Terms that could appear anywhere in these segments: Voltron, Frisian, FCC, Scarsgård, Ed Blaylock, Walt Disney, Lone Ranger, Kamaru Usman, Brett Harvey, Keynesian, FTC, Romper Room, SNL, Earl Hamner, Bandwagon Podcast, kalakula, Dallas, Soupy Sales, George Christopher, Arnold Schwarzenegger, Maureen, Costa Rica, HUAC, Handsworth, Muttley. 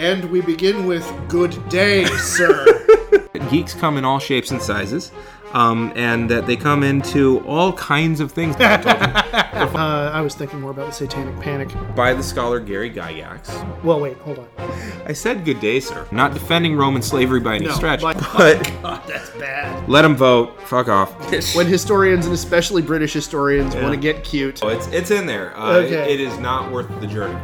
And we begin with good day, sir. Geeks come in all shapes and sizes, and that they come into all kinds of things. I was thinking more about the Satanic Panic. By the scholar Gary Gygax. Well, wait, hold on. I said good day, sir. Not defending Roman slavery by any stretch. But God, that's bad. Let them vote. Fuck off. When historians, and especially British historians, want to get cute. Oh, it's in there. Okay. It is not worth the journey.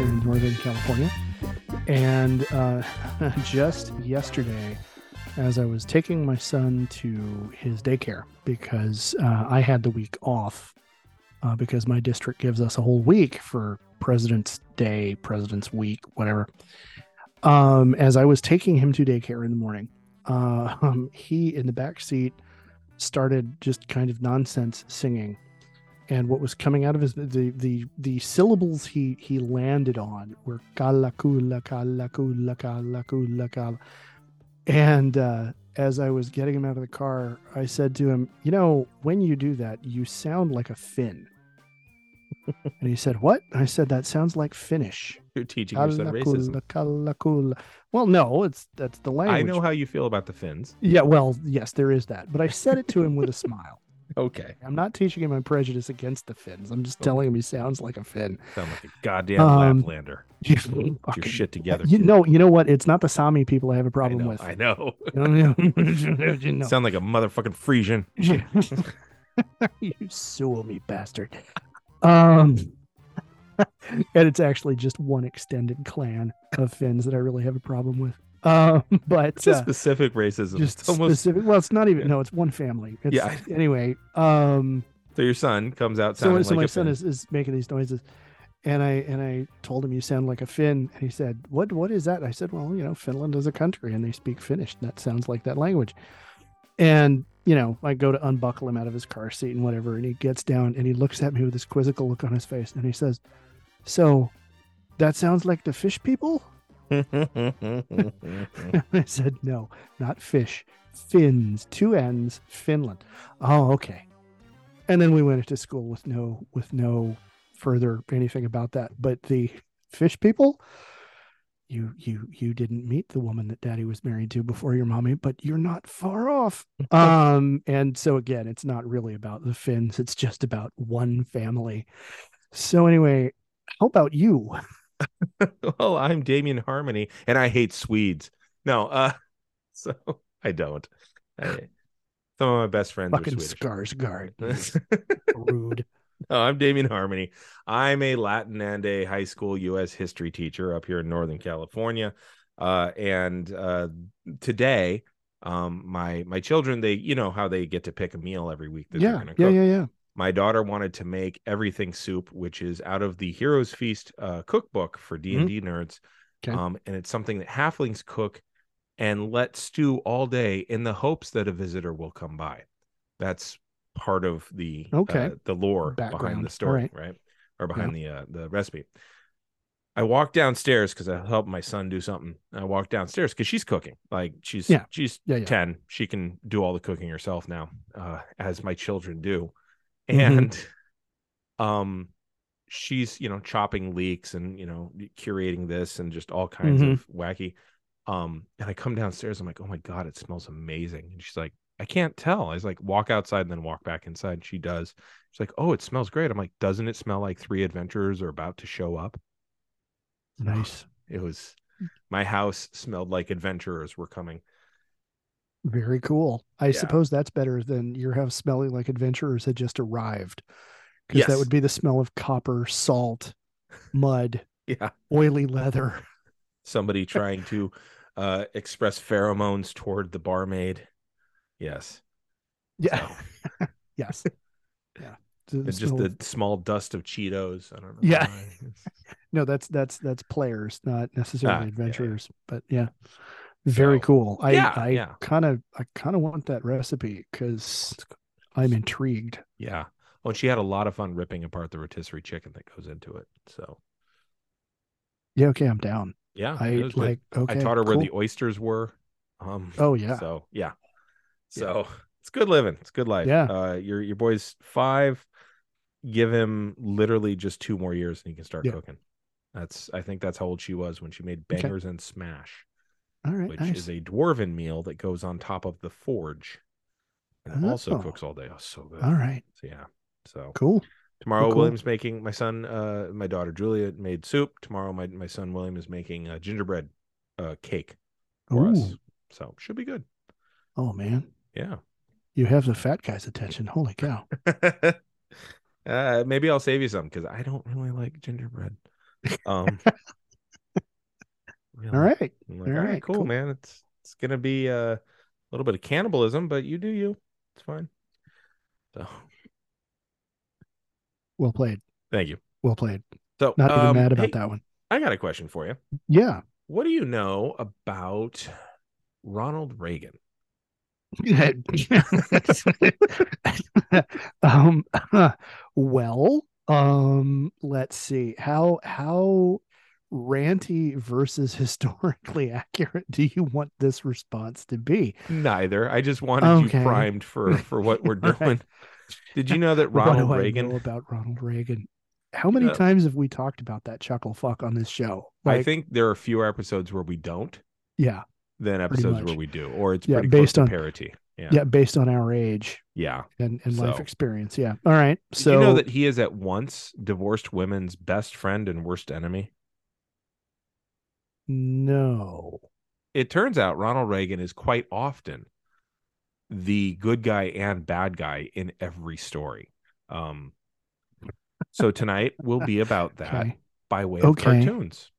In Northern California, and just yesterday, as I was taking my son to his daycare, because I had the week off, because my district gives us a whole week for President's Day, President's Week, whatever. As I was taking him to daycare in the morning, he in the back seat started just kind of nonsense singing. And what was coming out of his the syllables he landed on were kalakula kalakula kalakula kal. And as I was getting him out of the car, I said to him, "You know, when you do that, you sound like a Finn." And he said, "What?" I said, "That sounds like Finnish." You're teaching yourself racism. Kalakula. Well, no, that's the language. I know how you feel about the Finns. Yeah, well, yes, there is that, but I said it to him with a smile. Okay. I'm not teaching him my prejudice against the Finns. I'm just telling him he sounds like a Finn. Sound like a goddamn Laplander. Get your shit together. You know what? It's not the Sami people I have a problem with. I know. You know. Sound like a motherfucking Frisian. You sue me, bastard. And it's actually just one extended clan of Finns that I really have a problem with. But it's a specific racism. Just it's almost specific. Well, it's not even. No, it's one family. It's, yeah. Anyway. So your son comes out. So my son is making these noises, and I told him, "You sound like a Finn." And he said, "What is that?" I said, "Well, you know, Finland is a country, and they speak Finnish. And that sounds like that language." And you know, I go to unbuckle him out of his car seat and whatever, and he gets down and he looks at me with this quizzical look on his face, and he says, "So, that sounds like the fish people." I said, "No, not fish. Fins, two N's, Finland." Oh, okay. And then we went into school with no further anything about that. But the fish people, you didn't meet the woman that Daddy was married to before your mommy, but you're not far off. And so again, it's not really about the Finns. It's just about one family. So anyway, how about you? Well, I'm Damien Harmony, and I hate Swedes. No, so I don't. Some of my best friends are Swedish. Scarsgård. Rude. No, I'm Damien Harmony. I'm a Latin and a high school U.S. history teacher up here in Northern California. And today, my children, they, you know how they get to pick a meal every week that they're going to cook. Yeah. My daughter wanted to make everything soup, which is out of the Heroes Feast cookbook for D&D nerds. Okay. And it's something that halflings cook and let stew all day in the hopes that a visitor will come by. That's part of the lore behind the story, right? Or behind the recipe. I walked downstairs because I helped my son do something. I walked downstairs because she's cooking. Like she's 10. She can do all the cooking herself now, as my children do. And she's, you know, chopping leeks and, you know, curating this and just all kinds of wacky. And I come downstairs. I'm like, "Oh, my God, it smells amazing." And she's like, "I can't tell." I was like, "Walk outside and then walk back inside." And she does. She's like, "Oh, it smells great." I'm like, "Doesn't it smell like three adventurers are about to show up?" Nice. It was my house smelled like adventurers were coming. Very cool. I suppose that's better than your house smelling like adventurers had just arrived. Because that would be the smell of copper, salt, mud, oily leather. Somebody trying to express pheromones toward the barmaid. Yes. Yeah. So. Yes. Yeah. And just the small dust of Cheetos. I don't know. Yeah. No, that's players, not necessarily adventurers. Yeah, yeah. But yeah. Very cool. I kind of want that recipe because I'm intrigued. Yeah. Well, she had a lot of fun ripping apart the rotisserie chicken that goes into it. So. Yeah. Okay. I'm down. Yeah. I like. Okay, I taught her where the oysters were. Oh yeah. So yeah. So it's good living. It's good life. Yeah. Your boy's 5. Give him literally just 2 more years and he can start cooking. I think that's how old she was when she made bangers and smash. All right, which is a dwarven meal that goes on top of the forge and also cooks all day. Oh, so good. All right. So, yeah. So cool. Tomorrow, William's making my son, my daughter, Julia, made soup. Tomorrow, my son, William, is making a gingerbread cake for us. So should be good. Oh, man. Yeah. You have the fat guy's attention. Holy cow. Maybe I'll save you some because I don't really like gingerbread. Really. All right. All right, cool, man. It's going to be a little bit of cannibalism, but you do you. It's fine. So, well played. Thank you. Well played. So, not even mad about that one. I got a question for you. Yeah. What do you know about Ronald Reagan? Let's see. How ranty versus historically accurate do you want this response to be? Neither. I just wanted you primed for what we're doing. Right. Did you know that Ronald Reagan? Know about Ronald Reagan? How many times have we talked about that chuckle fuck on this show? Like, I think there are fewer episodes where we don't. Yeah. Than episodes where we do, or it's pretty based close on parity. Yeah. Yeah, based on our age. Yeah. And life experience. Yeah. All right. So did you know that he is at once divorced women's best friend and worst enemy? No. It turns out Ronald Reagan is quite often the good guy and bad guy in every story. So tonight will be about that by way of cartoons.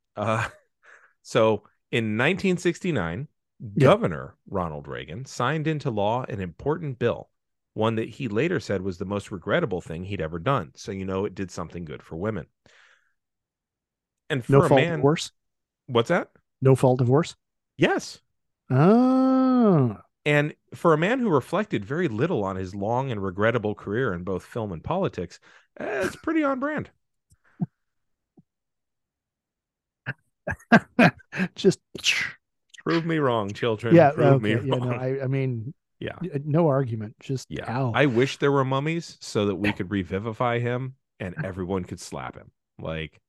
So in 1969, Governor Ronald Reagan signed into law an important bill, one that he later said was the most regrettable thing he'd ever done. So, you know, it did something good for women. And for a man, worse. What's that? No fault divorce? Yes. Oh. And for a man who reflected very little on his long and regrettable career in both film and politics, it's pretty on brand. Just prove me wrong, children. Yeah. Prove me wrong. No, I mean, no argument. Just ow. I wish there were mummies so that we could revivify him and everyone could slap him. Like,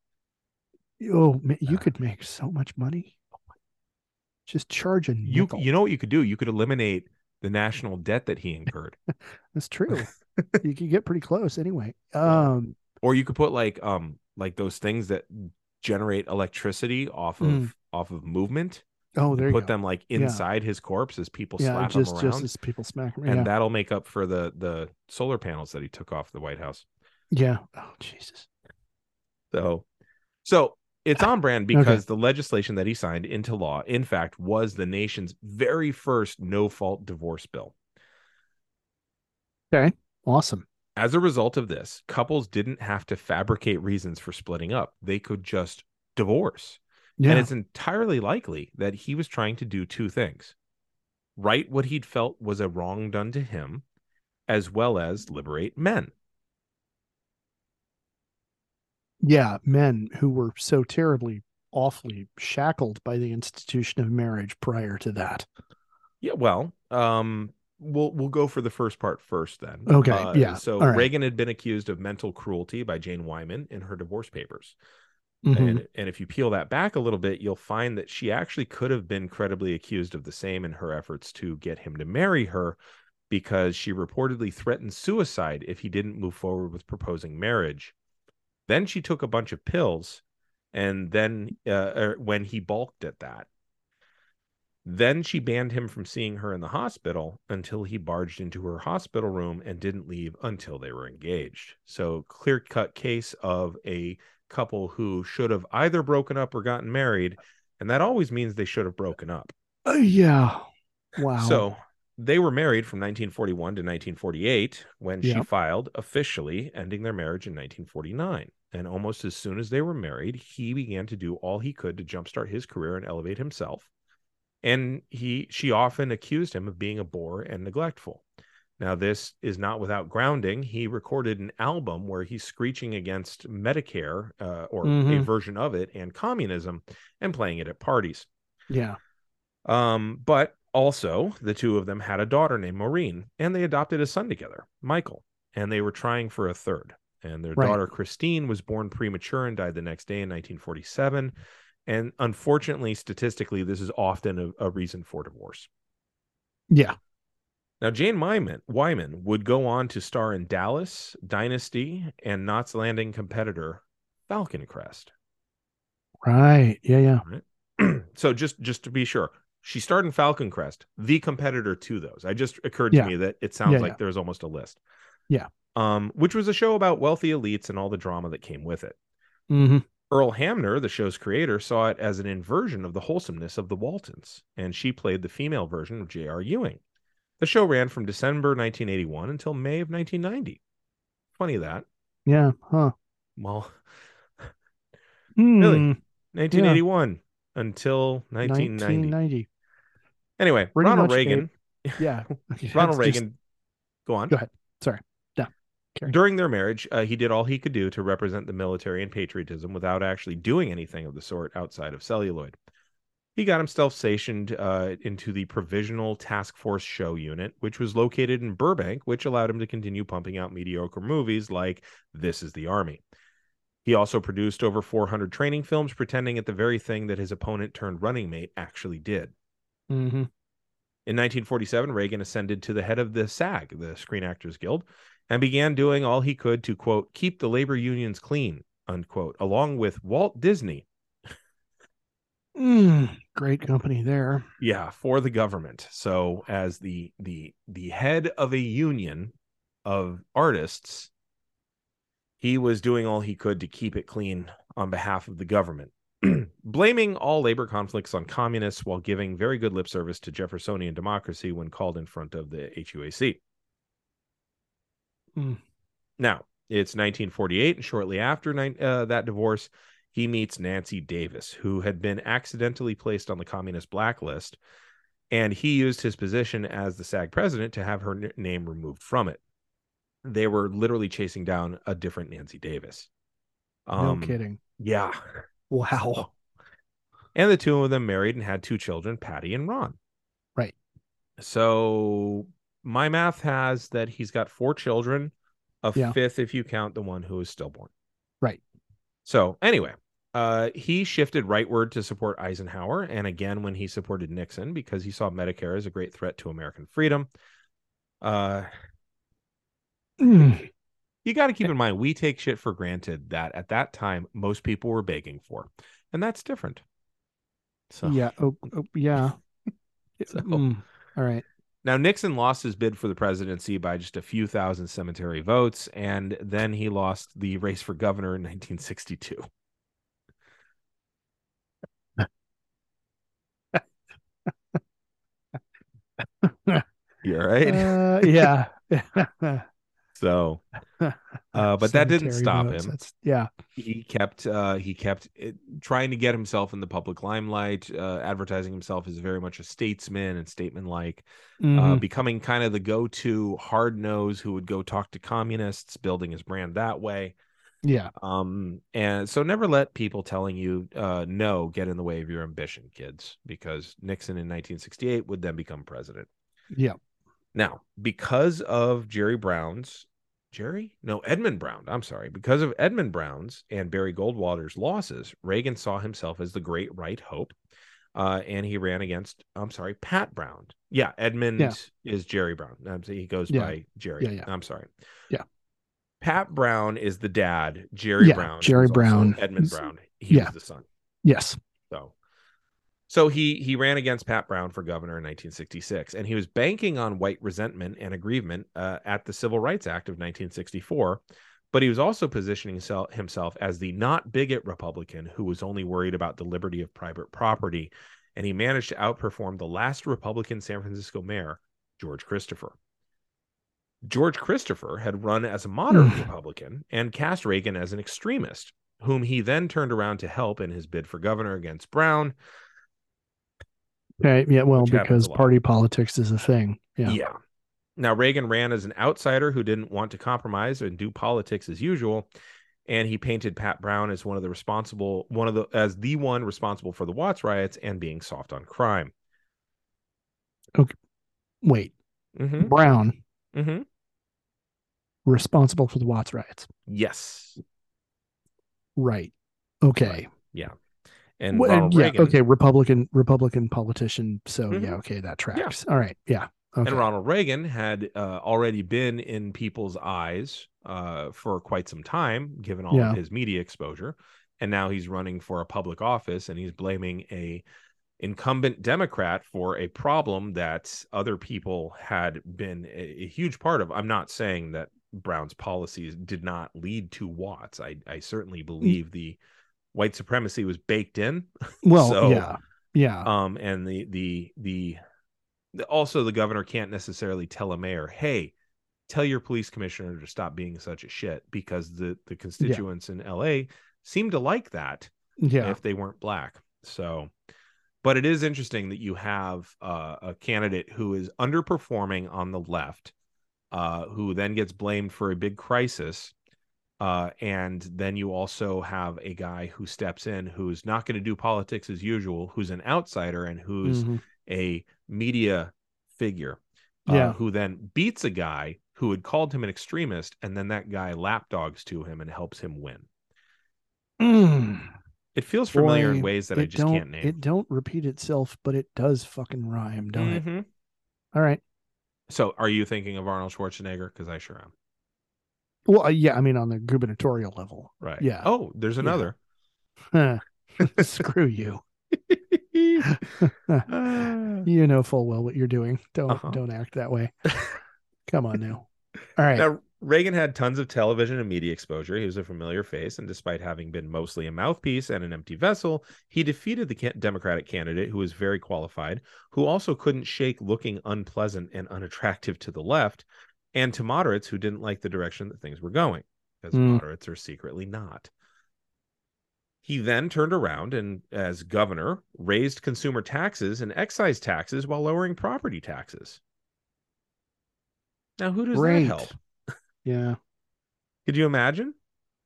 oh, you could make so much money. Just charge a nickel. You know what you could do? You could eliminate the national debt that he incurred. That's true. You could get pretty close anyway. Or you could put like those things that generate electricity off of movement. Oh, there you go. Put them like inside his corpse as people slap him around. Just as people smack him. And that'll make up for the solar panels that he took off the White House. Yeah. Oh, Jesus. So it's on brand because the legislation that he signed into law, in fact, was the nation's very first no-fault divorce bill. Okay, awesome. As a result of this, couples didn't have to fabricate reasons for splitting up. They could just divorce. Yeah. And it's entirely likely that he was trying to do 2 things. Right what he'd felt was a wrong done to him, as well as liberate men. Yeah, men who were so terribly, awfully shackled by the institution of marriage prior to that. Yeah, well, we'll go for the first part first then. Okay, So Reagan had been accused of mental cruelty by Jane Wyman in her divorce papers. Mm-hmm. And if you peel that back a little bit, you'll find that she actually could have been credibly accused of the same in her efforts to get him to marry her, because she reportedly threatened suicide if he didn't move forward with proposing marriage. Then she took a bunch of pills, and then when he balked at that, Then she banned him from seeing her in the hospital until he barged into her hospital room and didn't leave until they were engaged. So clear-cut case of a couple who should have either broken up or gotten married. And that always means they should have broken up. Yeah. Wow. So they were married from 1941 to 1948 when she filed, officially ending their marriage in 1949. And almost as soon as they were married, he began to do all he could to jumpstart his career and elevate himself. And she often accused him of being a bore and neglectful. Now, this is not without grounding. He recorded an album where he's screeching against Medicare or a version of it and communism and playing it at parties. Yeah. But also, the two of them had a daughter named Maureen, and they adopted a son together, Michael, and they were trying for a third. And their daughter, Christine, was born premature and died the next day in 1947. And unfortunately, statistically, this is often a reason for divorce. Yeah. Now, Jane Wyman would go on to star in Dallas, Dynasty, and Knots Landing competitor Falcon Crest. Right. Yeah. Right. So just to be sure, she starred in Falcon Crest, the competitor to those. It just occurred to me that it sounds like there's almost a list. Yeah. Which was a show about wealthy elites and all the drama that came with it. Mm-hmm. Earl Hamner, the show's creator, saw it as an inversion of the wholesomeness of the Waltons, and she played the female version of J.R. Ewing. The show ran from December 1981 until May of 1990. Funny that. Yeah, huh. Well, really, 1981 until 1990. Anyway, pretty Ronald Reagan. Ronald Reagan. Go on. Go ahead. Sorry. During their marriage, he did all he could do to represent the military and patriotism without actually doing anything of the sort outside of celluloid. He got himself stationed into the Provisional Task Force Show Unit, which was located in Burbank, which allowed him to continue pumping out mediocre movies like This is the Army. He also produced over 400 training films, pretending at the very thing that his opponent turned running mate actually did. Mm-hmm. In 1947, Reagan ascended to the head of the SAG, the Screen Actors Guild, and began doing all he could to, quote, keep the labor unions clean, unquote, along with Walt Disney. Great company there. Yeah, for the government. So as the head of a union of artists, he was doing all he could to keep it clean on behalf of the government, blaming all labor conflicts on communists while giving very good lip service to Jeffersonian democracy when called in front of the HUAC. Now, it's 1948, and shortly after that divorce, he meets Nancy Davis, who had been accidentally placed on the communist blacklist, and he used his position as the SAG president to have her name removed from it. They were literally chasing down a different Nancy Davis. No kidding. Yeah. Wow. And the two of them married and had two children, Patty and Ron. Right. So... my math has that he's got four children, a fifth if you count the one who is stillborn. Right. So anyway, he shifted rightward to support Eisenhower, and again when he supported Nixon because he saw Medicare as a great threat to American freedom. You got to keep in mind, we take shit for granted that at that time most people were begging for, and that's different. So yeah, yeah. All right. Now, Nixon lost his bid for the presidency by just a few thousand cemetery votes, and then he lost the race for governor in 1962. You're right. Yeah. So, but that didn't stop him. Yeah, he kept trying to get himself in the public limelight, advertising himself as very much a statesman and statesman-like, becoming kind of the go-to hard nose who would go talk to communists, building his brand that way. Yeah. And so never let people telling you no get in the way of your ambition, kids, because Nixon in 1968 would then become president. Yeah. Now, because of Edmund Brown's and Barry Goldwater's losses, Reagan saw himself as the great right hope, and he ran against, Pat Brown. Yeah, Edmund is Jerry Brown. He goes by Jerry. Yeah. I'm sorry. Yeah. Pat Brown is the dad. Jerry Brown. Jerry Brown. Edmund Brown. He was the son. Yes. So. So he ran against Pat Brown for governor in 1966, and he was banking on white resentment and aggrievement at the Civil Rights Act of 1964, but he was also positioning himself as the not bigot Republican who was only worried about the liberty of private property, and he managed to outperform the last Republican San Francisco mayor, George Christopher. George Christopher had run as a moderate Republican and cast Reagan as an extremist, whom he then turned around to help in his bid for governor against Brown. Okay, yeah, well, because party politics is a thing. Yeah. Now, Reagan ran as an outsider who didn't want to compromise and do politics as usual, and he painted Pat Brown as the one responsible for the Watts riots and being soft on crime. Okay. Wait. Mm-hmm. Brown. Mm-hmm. Responsible for the Watts riots. Yes. Right. Okay. Right. Yeah. And Ronald Reagan. Okay. Republican politician. So mm-hmm. yeah. Okay. That tracks. Yeah. All right. Yeah. Okay. And Ronald Reagan had already been in people's eyes for quite some time, given all of his media exposure. And now he's running for a public office, and he's blaming a incumbent Democrat for a problem that other people had been a huge part of. I'm not saying that Brown's policies did not lead to Watts. I certainly believe the white supremacy was baked in. Well, so, yeah. And also the governor can't necessarily tell a mayor, hey, tell your police commissioner to stop being such a shit, because the constituents in LA seem to like that if they weren't black. So, but it is interesting that you have a candidate who is underperforming on the left, who then gets blamed for a big crisis. And then you also have a guy who steps in, who's not going to do politics as usual, who's an outsider and who's a media figure, who then beats a guy who had called him an extremist. And then that guy lapdogs to him and helps him win. It feels familiar in ways that I just can't name. It don't repeat itself, but it does fucking rhyme, don't it? All right. So are you thinking of Arnold Schwarzenegger? Because I sure am. Well, yeah, I mean, on the gubernatorial level. Right. Yeah. Oh, there's another. Yeah. Screw you. You know full well what you're doing. Don't act that way. Come on now. All right. Now, Reagan had tons of television and media exposure. He was a familiar face, and despite having been mostly a mouthpiece and an empty vessel, he defeated the Democratic candidate who was very qualified, who also couldn't shake looking unpleasant and unattractive to the left, and to moderates who didn't like the direction that things were going, because moderates are secretly not. He then turned around and, as governor, raised consumer taxes and excise taxes while lowering property taxes. Now, who does that help? Yeah. Could you imagine?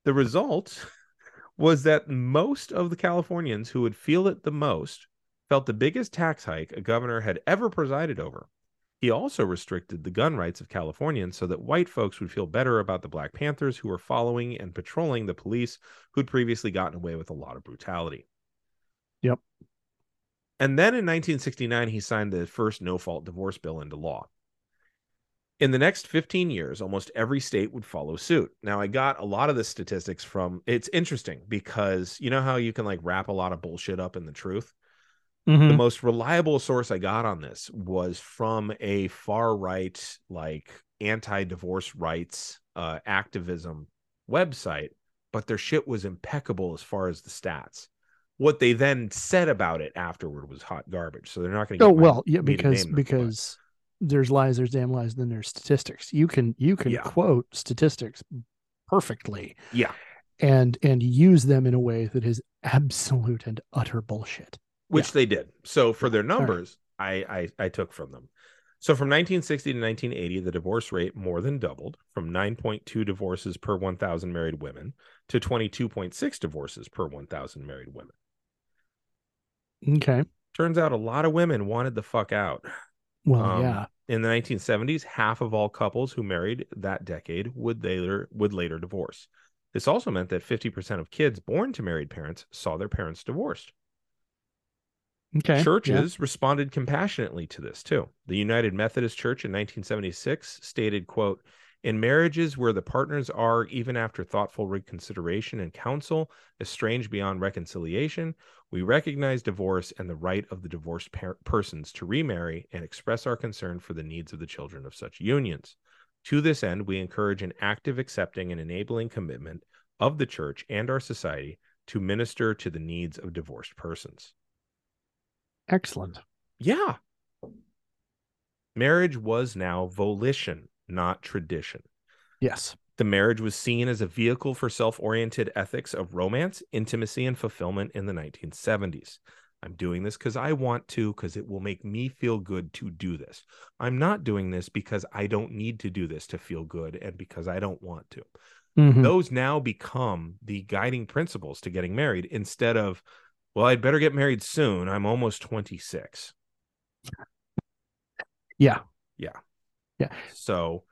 The result was that most of the Californians who would feel it the most felt the biggest tax hike a governor had ever presided over. He also restricted the gun rights of Californians so that white folks would feel better about the Black Panthers who were following and patrolling the police who'd previously gotten away with a lot of brutality. Yep. And then in 1969, he signed the first no-fault divorce bill into law. In the next 15 years, almost every state would follow suit. Now, I got a lot of the statistics from, it's interesting because you know how you can like wrap a lot of bullshit up in the truth? Mm-hmm. The most reliable source I got on this was from a far right, like anti-divorce rights activism website, but their shit was impeccable as far as the stats. What they then said about it afterward was hot garbage. So they're not going to. Oh, well, yeah, because there's lies, there's damn lies, and then there's statistics. You can quote statistics perfectly. Yeah. And use them in a way that is absolute and utter bullshit. Which they did. So for their numbers, I took from them. So from 1960 to 1980, the divorce rate more than doubled from 9.2 divorces per 1,000 married women to 22.6 divorces per 1,000 married women. Okay. Turns out a lot of women wanted the fuck out. Well, yeah. In the 1970s, half of all couples who married that decade would later divorce. This also meant that 50% of kids born to married parents saw their parents divorced. Okay. Churches responded compassionately to this, too. The United Methodist Church in 1976 stated, quote, In marriages where the partners are, even after thoughtful reconsideration and counsel, estranged beyond reconciliation, we recognize divorce and the right of the divorced persons to remarry and express our concern for the needs of the children of such unions. To this end, we encourage an active, accepting, and enabling commitment of the church and our society to minister to the needs of divorced persons. Excellent. Yeah. Marriage was now volition, not tradition. Yes. The marriage was seen as a vehicle for self-oriented ethics of romance, intimacy, and fulfillment in the 1970s. I'm doing this because I want to, because it will make me feel good to do this. I'm not doing this because I don't need to do this to feel good and because I don't want to. Mm-hmm. Those now become the guiding principles to getting married instead of, well, I'd better get married soon. I'm almost 26. Yeah. Yeah. Yeah. So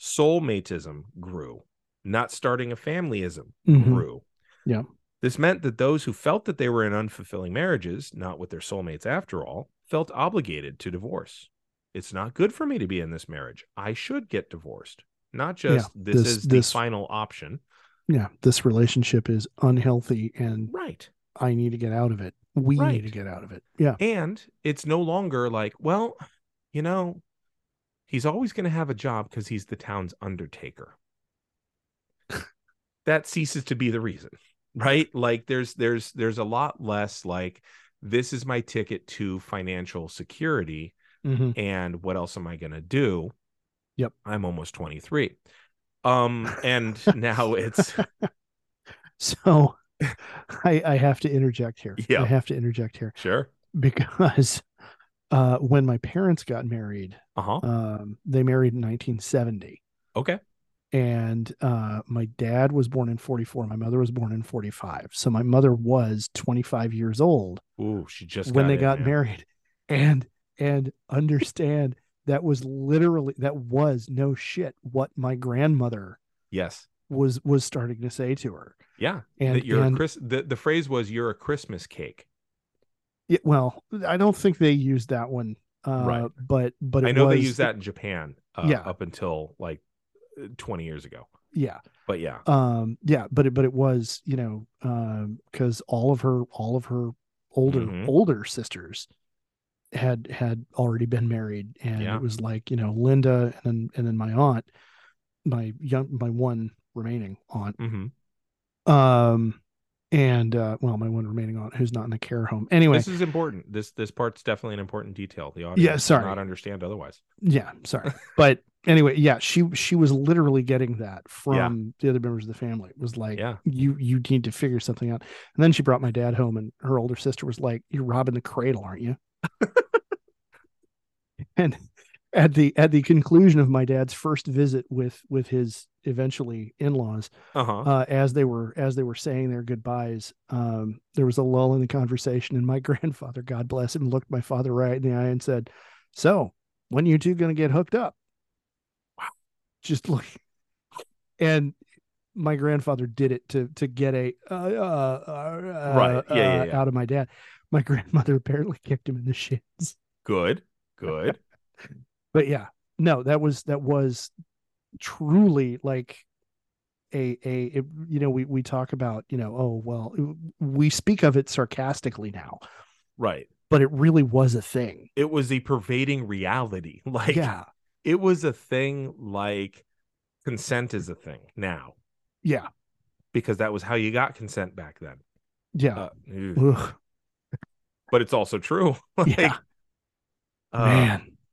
soulmatism grew. Not starting a familyism mm-hmm. grew. Yeah. This meant that those who felt that they were in unfulfilling marriages, not with their soulmates after all, felt obligated to divorce. It's not good for me to be in this marriage. I should get divorced. Not just this is the final option. Yeah. This relationship is unhealthy and right. I need to get out of it. We right. need to get out of it. Yeah. And it's no longer like, well, you know, he's always going to have a job because he's the town's undertaker. That ceases to be the reason, right? Like there's a lot less like, this is my ticket to financial security. Mm-hmm. And what else am I going to do? Yep. I'm almost 23. And now it's. So I have to interject here. Yeah. I have to interject here. Sure. Because when my parents got married, they married in 1970. Okay. And my dad was born in 44. My mother was born in 45. So my mother was 25 years old. Ooh, she just when they got married. And understand that was literally, that was no shit what my grandmother yes. was starting to say to her. Yeah. And that you're the phrase was, you're a Christmas cake. Yeah, well, I don't think they used that one. Right. But I know they used that in Japan up until like 20 years ago. Yeah. But yeah. Yeah. But it was, you know, because all of her older, mm-hmm. older sisters had already been married, and yeah. it was like, you know, Linda and then my aunt, my one remaining aunt, mm-hmm. My one remaining aunt who's not in a care home. Anyway, this is important. This part's definitely an important detail. The audience does not understand otherwise. Yeah, sorry, but anyway, yeah, she was literally getting that from the other members of the family. It was like, you need to figure something out. And then she brought my dad home, and her older sister was like, "You're robbing the cradle, aren't you?" And at the conclusion of my dad's first visit with his eventually in-laws, as they were saying their goodbyes, there was a lull in the conversation, and my grandfather, God bless him, looked my father right in the eye and said, "So when are you two going to get hooked up?" Wow. Just look. And my grandfather did it to get a out of my dad. My grandmother apparently kicked him in the shins. Good. But yeah, no, that was truly like a you know, we talk about, you know, oh, well, we speak of it sarcastically now. Right. But it really was a thing. It was a pervading reality. Like, it was a thing, like consent is a thing now. Yeah. Because that was how you got consent back then. Yeah. But it's also true. Like, yeah.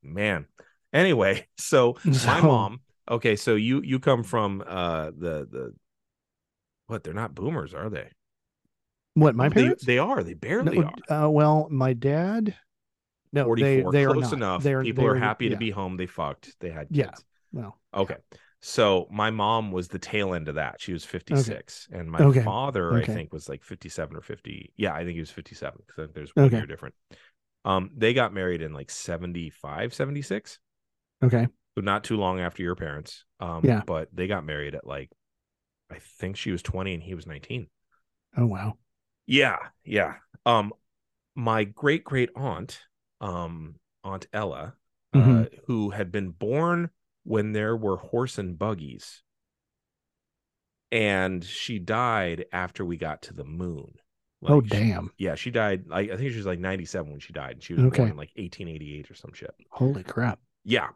Man. Anyway, so my mom. Okay, so you come from the what? They're not boomers, are they? What, my parents? They are. They barely are. Well, my dad. No, 44. They close are enough. People are happy to be home. They fucked. They had kids. Yeah. Well. Okay. So my mom was the tail end of that. She was 56, and my father, I think, was like 57 or 50. Yeah, I think he was 57 because there's one year different. They got married in like 75, 76. Okay. So not too long after your parents. But they got married at like, I think she was 20 and he was 19. Oh, wow. Yeah. Yeah. My great aunt Ella, mm-hmm. Who had been born when there were horse and buggies. And she died after we got to the moon. Like, oh, damn. She died. Like, I think she was like 97 when she died. And she was born in like 1888 or some shit. Holy crap. Yeah.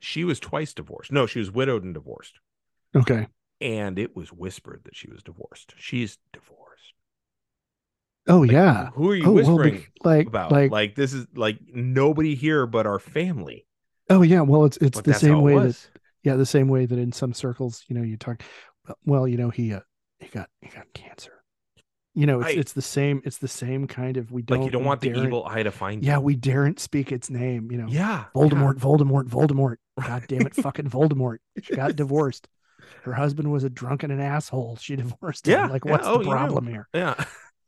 She was twice divorced. No, she was widowed and divorced. Okay. And it was whispered that she was divorced. She's divorced. Oh, like, yeah. Who are you whispering about? Like, this is like nobody here but our family. Oh, yeah. Well, it's the same way that. Yeah, the same way that in some circles, you know, you talk, well, you know, he got cancer. You know, it's the same kind of, we don't, like, you don't want the evil eye to find you. Yeah, we daren't speak its name, you know. Yeah. Voldemort. God damn it, fucking Voldemort. She got divorced. Her husband was a drunk and an asshole. She divorced him. Yeah. Like, what's the problem here? Yeah.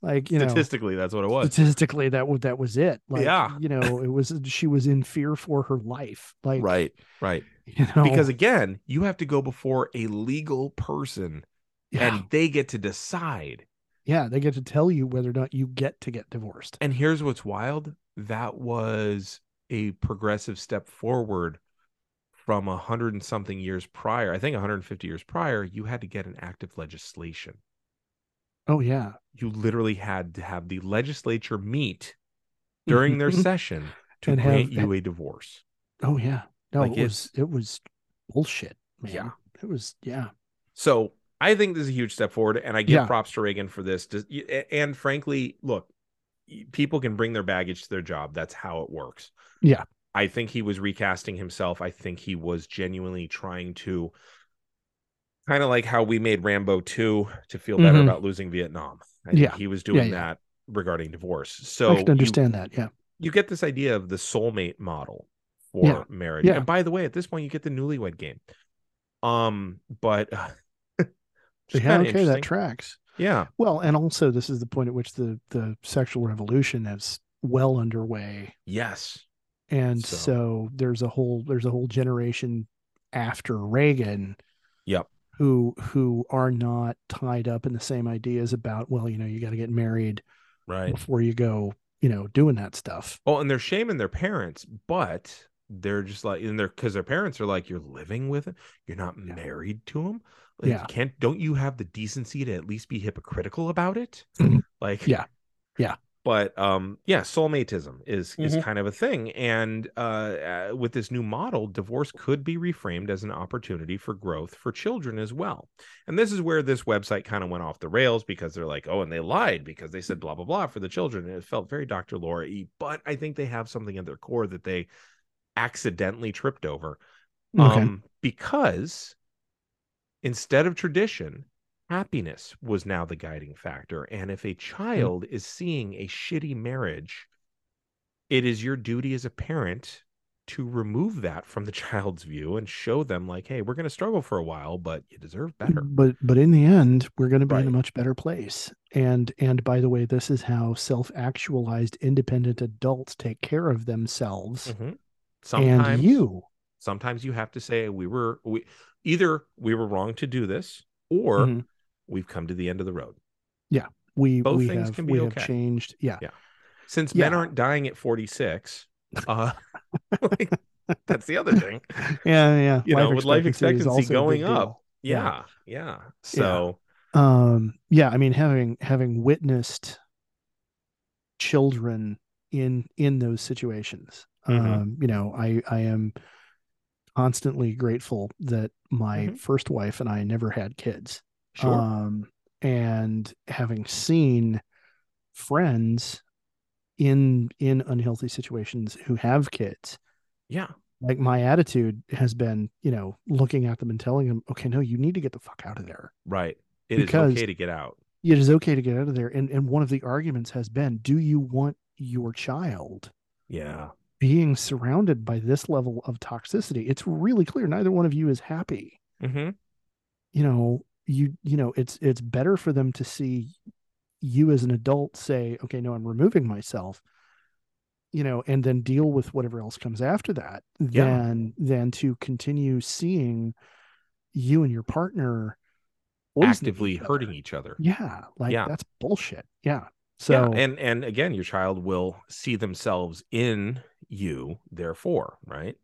Like, you statistically, know, that's what it was. Statistically, that was it. Like, yeah. You know, she was in fear for her life. Like, right. You know? Because again, you have to go before a legal person and they get to decide. Yeah, they get to tell you whether or not you get to get divorced. And here's what's wild. That was a progressive step forward from 100 and something years prior. I think 150 years prior, you had to get an act of legislation. Oh, yeah. You literally had to have the legislature meet during their session to grant you a divorce. Oh, yeah. No, like it was bullshit, man. Yeah. It was, So I think this is a huge step forward, and I give props to Reagan for this. And frankly, look, people can bring their baggage to their job. That's how it works. Yeah. I think he was recasting himself. I think he was genuinely trying to, kind of like how we made Rambo 2 to feel better about losing Vietnam. I think he was doing that regarding divorce. So I can understand that. Yeah. You get this idea of the soulmate model for marriage. Yeah. And by the way, at this point, you get the Newlywed Game. But okay, that tracks. Yeah. Well, and also this is the point at which the sexual revolution is well underway. Yes. And so there's a whole generation after Reagan. Yep. Who are not tied up in the same ideas about, well, you know, you got to get married before you go, you know, doing that stuff. Oh, and they're shaming their parents, but they're just like, because their parents are like, you're living with them, you're not married to them. Like, don't you have the decency to at least be hypocritical about it? Like, yeah. But soulmatism is kind of a thing, and with this new model, divorce could be reframed as an opportunity for growth for children as well. And this is where this website kind of went off the rails, because they're like, oh, and they lied because they said blah blah blah for the children, and it felt very Dr. Laura-y. But I think they have something at their core that they accidentally tripped over, because instead of tradition, happiness was now the guiding factor. And if a child is seeing a shitty marriage, it is your duty as a parent to remove that from the child's view and show them, like, hey, we're going to struggle for a while, but you deserve better. But in the end, we're going to be in a much better place. And by the way, this is how self-actualized independent adults take care of themselves. Sometimes you have to say, we were wrong to do this, or we've come to the end of the road. Yeah. Both things can be okay. Have changed. Yeah. Yeah. Since men aren't dying at 46, like, that's the other thing. Yeah. You know, with life expectancy going up. Yeah. So I mean, having witnessed children in those situations, you know, I am constantly grateful that my first wife and I never had kids. Sure. And having seen friends in unhealthy situations who have kids, like, my attitude has been, you know, looking at them and telling them, okay, no, you need to get the fuck out of there. Right. It is okay to get out of there. And one of the arguments has been, do you want your child being surrounded by this level of toxicity? It's really clear neither one of you is happy. You know, you know, it's better for them to see you as an adult say, okay, no, I'm removing myself, you know, and then deal with whatever else comes after that, than to continue seeing you and your partner actively hurting each other. Yeah. Like, that's bullshit. Yeah. So, and again, your child will see themselves in you, therefore, right?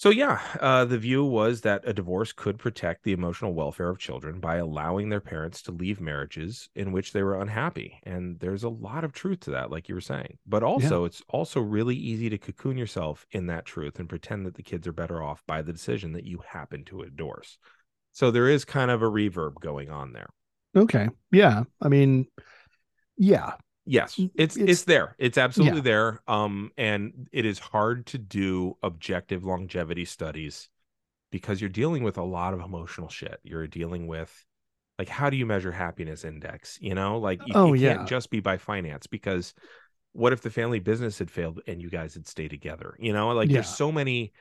So yeah, the view was that a divorce could protect the emotional welfare of children by allowing their parents to leave marriages in which they were unhappy. And there's a lot of truth to that, like you were saying. But also, it's also really easy to cocoon yourself in that truth and pretend that the kids are better off by the decision that you happen to endorse. So there is kind of a reverb going on there. Okay. Yeah. I mean, yeah. Yes, it's there. It's absolutely there. And it is hard to do objective longevity studies because you're dealing with a lot of emotional shit. You're dealing with, like, how do you measure happiness index? You know, like, you can't just be by finance, because what if the family business had failed and you guys had stayed together? You know, like, there's so many,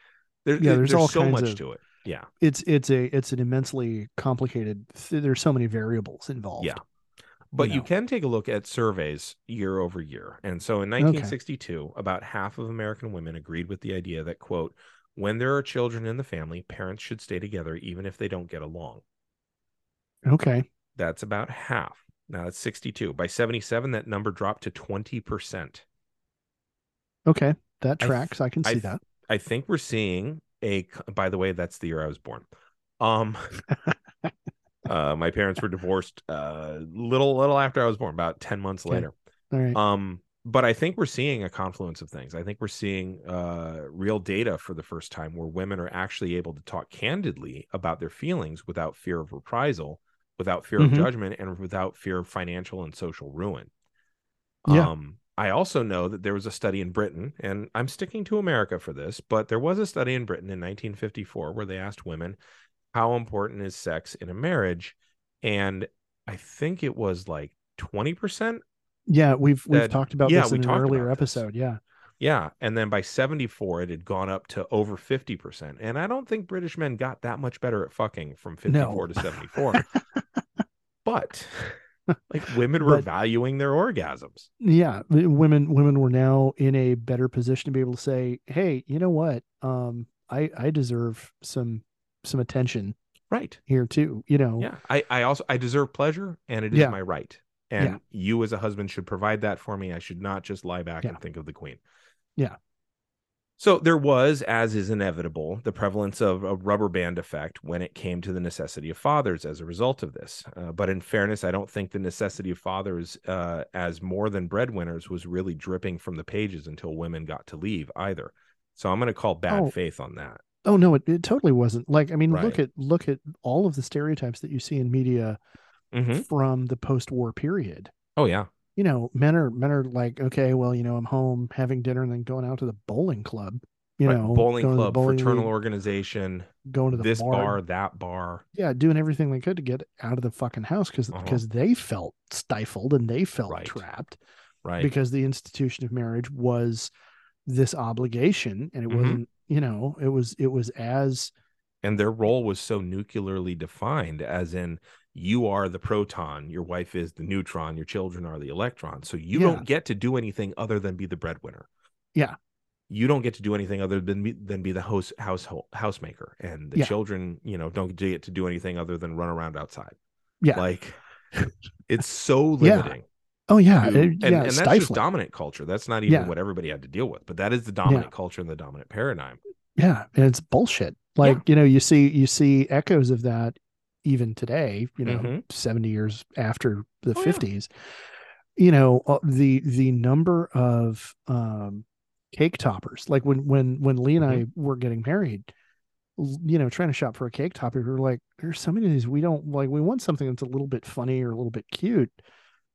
there's so much to it. Yeah. It's an immensely complicated, there's so many variables involved. Yeah. But you can take a look at surveys year over year. And so in 1962, about half of American women agreed with the idea that, quote, when there are children in the family, parents should stay together even if they don't get along. Okay. That's about half. Now that's 62. By 77, that number dropped to 20%. Okay. That tracks. I can see that. I think we're seeing by the way, that's the year I was born. My parents were divorced little after I was born, about 10 months later. All right. But I think we're seeing a confluence of things. I think we're seeing real data for the first time where women are actually able to talk candidly about their feelings without fear of reprisal, without fear of judgment, and without fear of financial and social ruin. Yeah. I also know that there was a study in Britain, and I'm sticking to America for this, but there was a study in Britain in 1954 where they asked women, how important is sex in a marriage? And I think it was like 20%. Yeah, we've talked about this in an earlier episode. Yeah. Yeah. And then by 74, it had gone up to over 50%. And I don't think British men got that much better at fucking from 54 to 74. But like women were valuing their orgasms. Yeah. Women were now in a better position to be able to say, hey, you know what? I deserve some attention right here too, you know. Yeah. I also deserve pleasure, and it is my right, and you as a husband should provide that for me. I should not just lie back and think of the queen. Yeah. So there was, as is inevitable, the prevalence of a rubber band effect when it came to the necessity of fathers as a result of this. But in fairness, I don't think the necessity of fathers as more than breadwinners was really dripping from the pages until women got to leave either. So I'm going to call bad faith on that. Oh no, it totally wasn't. Like, I mean, look at all of the stereotypes that you see in media from the post-war period. Oh yeah. You know, men are like, okay, well, you know, I'm home having dinner and then going out to the bowling club, you know, bowling club, fraternal organization, going to this bar, that bar. Yeah. Doing everything they could to get out of the fucking house because they felt stifled and they felt trapped. Right. Because the institution of marriage was this obligation, and it wasn't, you know, it was as, and their role was so nuclearly defined, as in you are the proton, your wife is the neutron, your children are the electron. So you don't get to do anything other than be the breadwinner. Yeah. You don't get to do anything other than be the housemaker, and the children, you know, don't get to do anything other than run around outside. Yeah. Like it's so limiting. Yeah. Oh yeah. And that's stifling. Just dominant culture. That's not even what everybody had to deal with, but that is the dominant culture and the dominant paradigm. Yeah. And it's bullshit. Like, you know, you see echoes of that even today, you know, 70 years after the 50s, you know, the number of, cake toppers, like when Lee and I were getting married, you know, trying to shop for a cake topper, we were like, there's so many of these. We don't like, we want something that's a little bit funny or a little bit cute.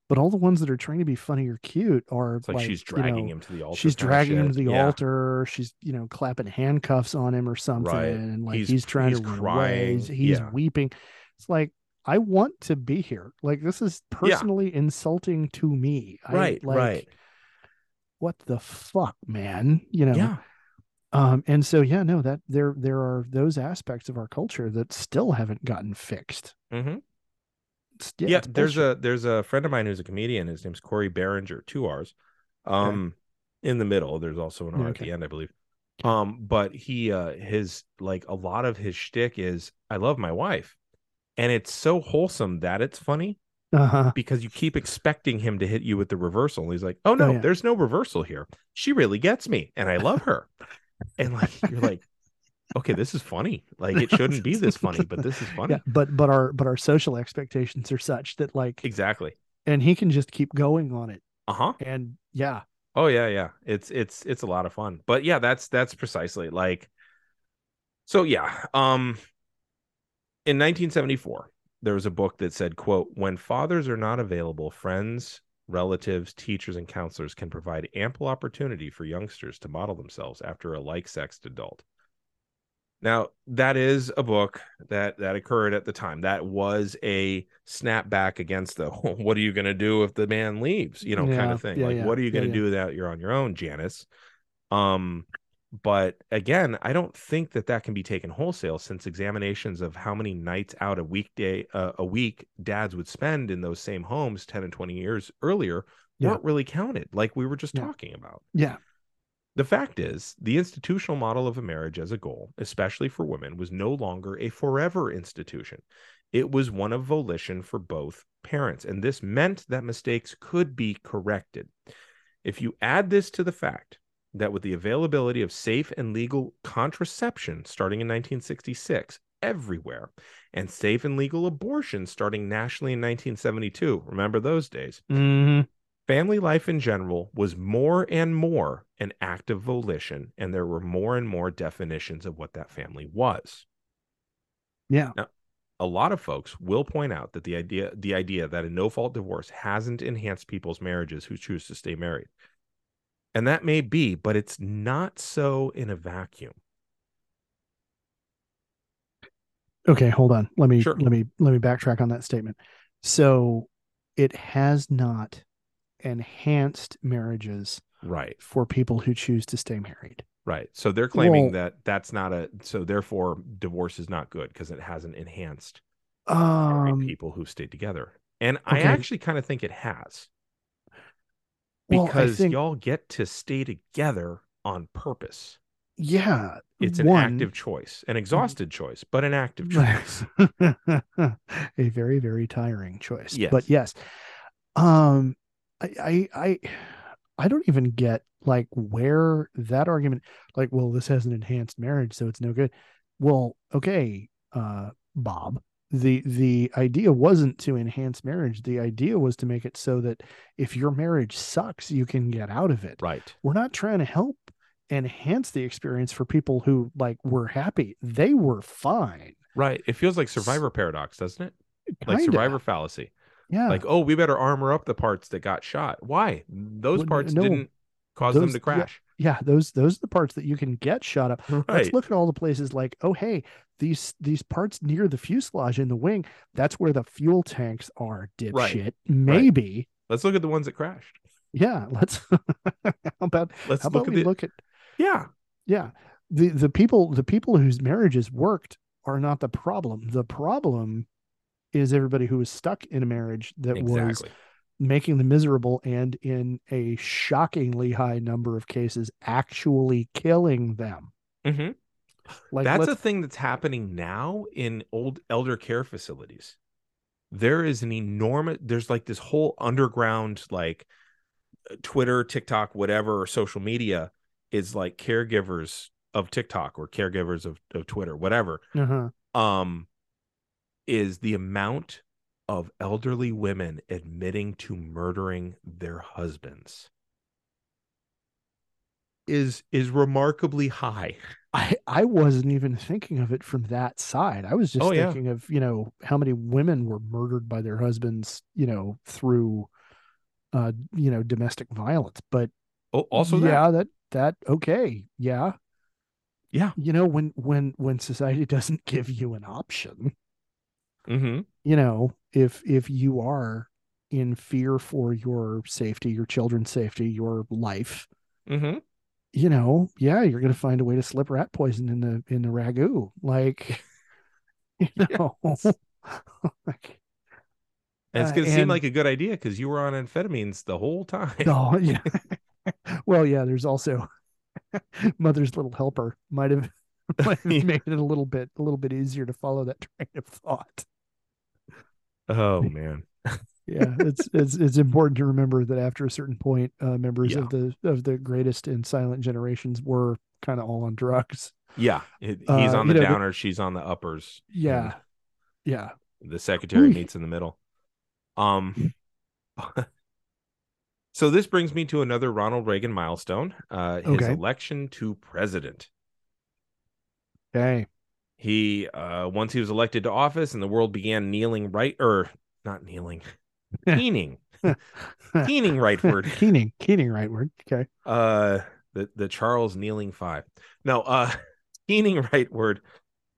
But all the ones that are trying to be funny or cute are like she's dragging, you know, him to the altar. She's dragging him to the altar. She's, you know, clapping handcuffs on him or something. Right. And like he's trying to cry. He's weeping. It's like, I want to be here. Like, this is personally insulting to me. Right. I, like, right. What the fuck, man? You know? Yeah. And so, yeah, no, that there are those aspects of our culture that still haven't gotten fixed. Mm-hmm. Yeah, there's a friend of mine who's a comedian. His name's Corey Barringer, 2 R's. In the middle, there's also an R at the end, I believe. But he his like a lot of his shtick is I love my wife, and it's so wholesome that it's funny because you keep expecting him to hit you with the reversal. And he's like, oh no, there's no reversal here. She really gets me, and I love her. And like you're like, okay, this is funny. Like, it shouldn't be this funny, but this is funny. Yeah, but our social expectations are such that, like, exactly. And he can just keep going on it. And yeah. Oh yeah. Yeah. It's a lot of fun, but yeah, that's precisely like, so yeah. In 1974, there was a book that said, quote, "When fathers are not available, friends, relatives, teachers, and counselors can provide ample opportunity for youngsters to model themselves after a like-sexed adult." Now, that is a book that occurred at the time. That was a snapback against the, what are you going to do if the man leaves? You know, kind of thing. Yeah, like, what are you going to do without you're on your own, Janice? But again, I don't think that can be taken wholesale, since examinations of how many nights out a week dads would spend in those same homes 10 and 20 years earlier weren't really counted, like we were just talking about. Yeah. The fact is, the institutional model of a marriage as a goal, especially for women, was no longer a forever institution. It was one of volition for both parents, and this meant that mistakes could be corrected. If you add this to the fact that with the availability of safe and legal contraception starting in 1966 everywhere, and safe and legal abortion starting nationally in 1972, remember those days, family life in general was more and more an act of volition, and there were more and more definitions of what that family was. Yeah. Now, a lot of folks will point out that the idea that a no-fault divorce hasn't enhanced people's marriages who choose to stay married. And that may be, but it's not so in a vacuum. Okay, hold on. Let me backtrack on that statement. So it has not enhanced marriages, right, for people who choose to stay married. Right. So they're claiming that's not so therefore divorce is not good because it hasn't enhanced married people who stayed together. And I actually kind of think it has. Because y'all get to stay together on purpose. Yeah. It's an active choice, an exhausted choice, but an active choice. A very, very tiring choice. Yes. But yes. I don't even get like where that argument, like, well, this hasn't enhanced marriage, so it's no good. Well, okay, Bob. The idea wasn't to enhance marriage. The idea was to make it so that if your marriage sucks, you can get out of it. Right. We're not trying to help enhance the experience for people who, like, were happy. They were fine. Right. It feels like survivor paradox, doesn't it? Kinda. Like survivor fallacy. Yeah. Like, oh, we better armor up the parts that got shot. Why? Those parts didn't cause them to crash. Yeah, those are the parts that you can get shot up. Right. Let's look at all the places like, oh, hey, these parts near the fuselage in the wing, that's where the fuel tanks are, dipshit. Right. Maybe. Right. Let's look at the ones that crashed. Yeah, let's Yeah. Yeah. The people whose marriages worked are not the problem. The problem is everybody who was stuck in a marriage that was making them miserable, and in a shockingly high number of cases, actually killing them. Mm-hmm. Like, that's a thing that's happening now in old elder care facilities. There is an enormous, there's like this whole underground, like Twitter, TikTok, whatever, social media is like caregivers of TikTok or caregivers of Twitter, whatever. Uh-huh. Is the amount of elderly women admitting to murdering their husbands is remarkably high. I wasn't even thinking of it from that side. I was just thinking of, you know, how many women were murdered by their husbands, you know, through, you know, domestic violence. But Yeah. You know, when society doesn't give you an option, you know, if you are in fear for your safety, your children's safety, your life, you know, you're going to find a way to slip rat poison in the ragu. Like, you know, like, and it's going to seem like a good idea because you were on amphetamines the whole time. Oh, yeah. Well, yeah, there's also Mother's Little Helper might have made it a little bit easier to follow that train of thought. Oh man. Yeah, it's important to remember that after a certain point, members of the greatest and silent generations were kind of all on drugs. Yeah, he's on the downer, she's on the uppers. Yeah, yeah. The secretary meets in the middle. So this brings me to another Ronald Reagan milestone, his election to president. Okay. He, once he was elected to office and the world began kneeling right, or not kneeling, keening. Keening rightward. Keening rightward. Okay. The Charles Kneeling Five. No, keening rightward.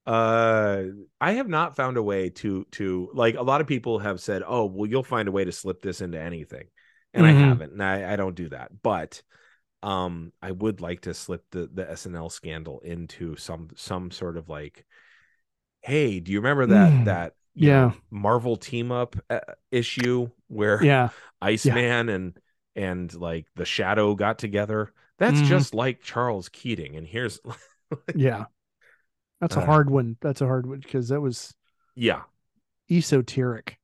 I have not found a way to, like, a lot of people have said, oh, well, you'll find a way to slip this into anything. And I haven't, and I don't do that. But I would like to slip the SNL scandal into some sort of, like, hey, do you remember that Marvel team up issue where Iceman and like the Shadow got together? That's just like Charles Keating. And here's that's a hard one. That's a hard one, because that was esoteric.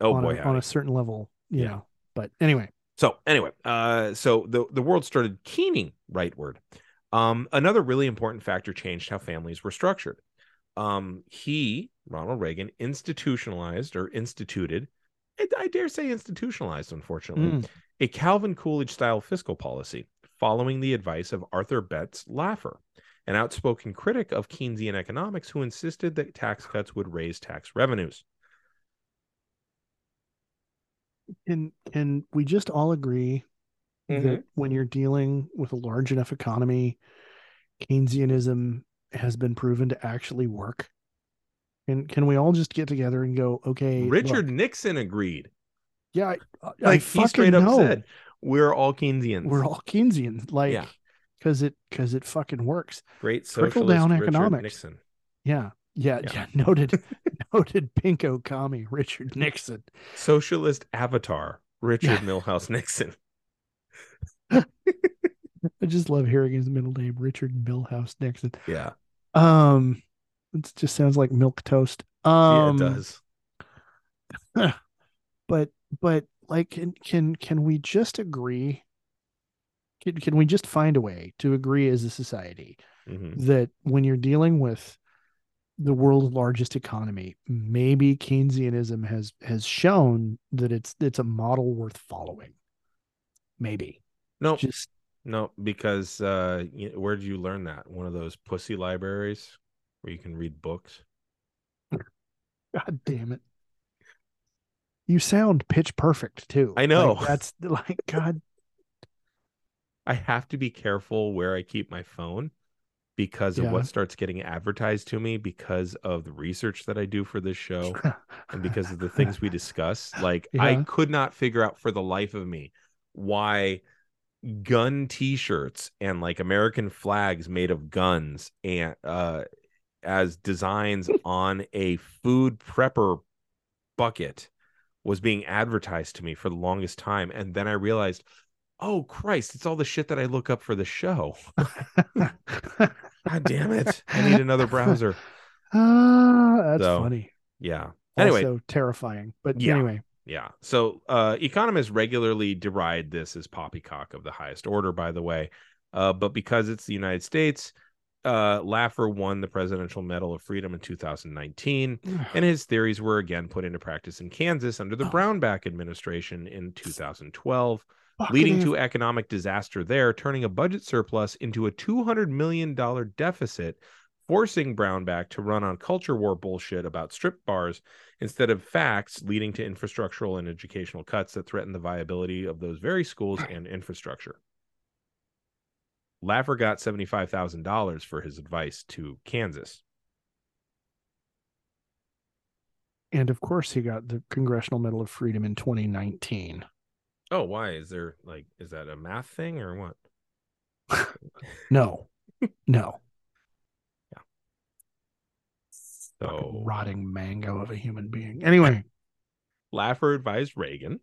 Oh, on a certain level, you know. But anyway. So the world started keening rightward. Another really important factor changed how families were structured. Ronald Reagan, institutionalized, unfortunately, a Calvin Coolidge-style fiscal policy following the advice of Arthur Betts Laffer, an outspoken critic of Keynesian economics who insisted that tax cuts would raise tax revenues. Can we just all agree that when you're dealing with a large enough economy, Keynesianism has been proven to actually work? And can we all just get together and go, okay, Richard Nixon agreed. Yeah. I he straight up said, we're all Keynesians. We're all Keynesians. Like, because it fucking works. Great socialist down Richard economics. Nixon. Yeah. Yeah, yeah. Noted pinko commie Richard Nixon. Socialist avatar Richard Milhouse Nixon. I just love hearing his middle name, Richard Milhouse Nixon. Yeah. It just sounds like milk toast. Yeah, it does. But like, can we just agree? Can we just find a way to agree as a society that when you're dealing with the world's largest economy, maybe Keynesianism has shown that it's a model worth following? Maybe. No, because where did you learn that? One of those pussy libraries where you can read books? God damn it! You sound pitch perfect too. I know. Like, that's like, God. I have to be careful where I keep my phone, because of what starts getting advertised to me, because of the research that I do for this show, and because of the things we discuss. Like, I could not figure out for the life of me why gun t-shirts and like American flags made of guns and as designs on a food prepper bucket was being advertised to me for the longest time. And then I realized, oh Christ, it's all the shit that I look up for the show. God damn it. I need another browser. That's funny. Yeah. Anyway. Also terrifying. But anyway. Yeah. So economists regularly deride this as poppycock of the highest order, by the way. But because it's the United States, Laffer won the Presidential Medal of Freedom in 2019, and his theories were again put into practice in Kansas under the Brownback administration in 2012. Leading to economic disaster there, turning a budget surplus into a $200 million deficit, forcing Brownback to run on culture war bullshit about strip bars instead of facts, leading to infrastructural and educational cuts that threaten the viability of those very schools and infrastructure. Laffer got $75,000 for his advice to Kansas. And of course, he got the Congressional Medal of Freedom in 2019. Oh, why? Is there like, is that a math thing or what? No. Yeah. So fucking rotting mango of a human being. Anyway, Laffer advised Reagan,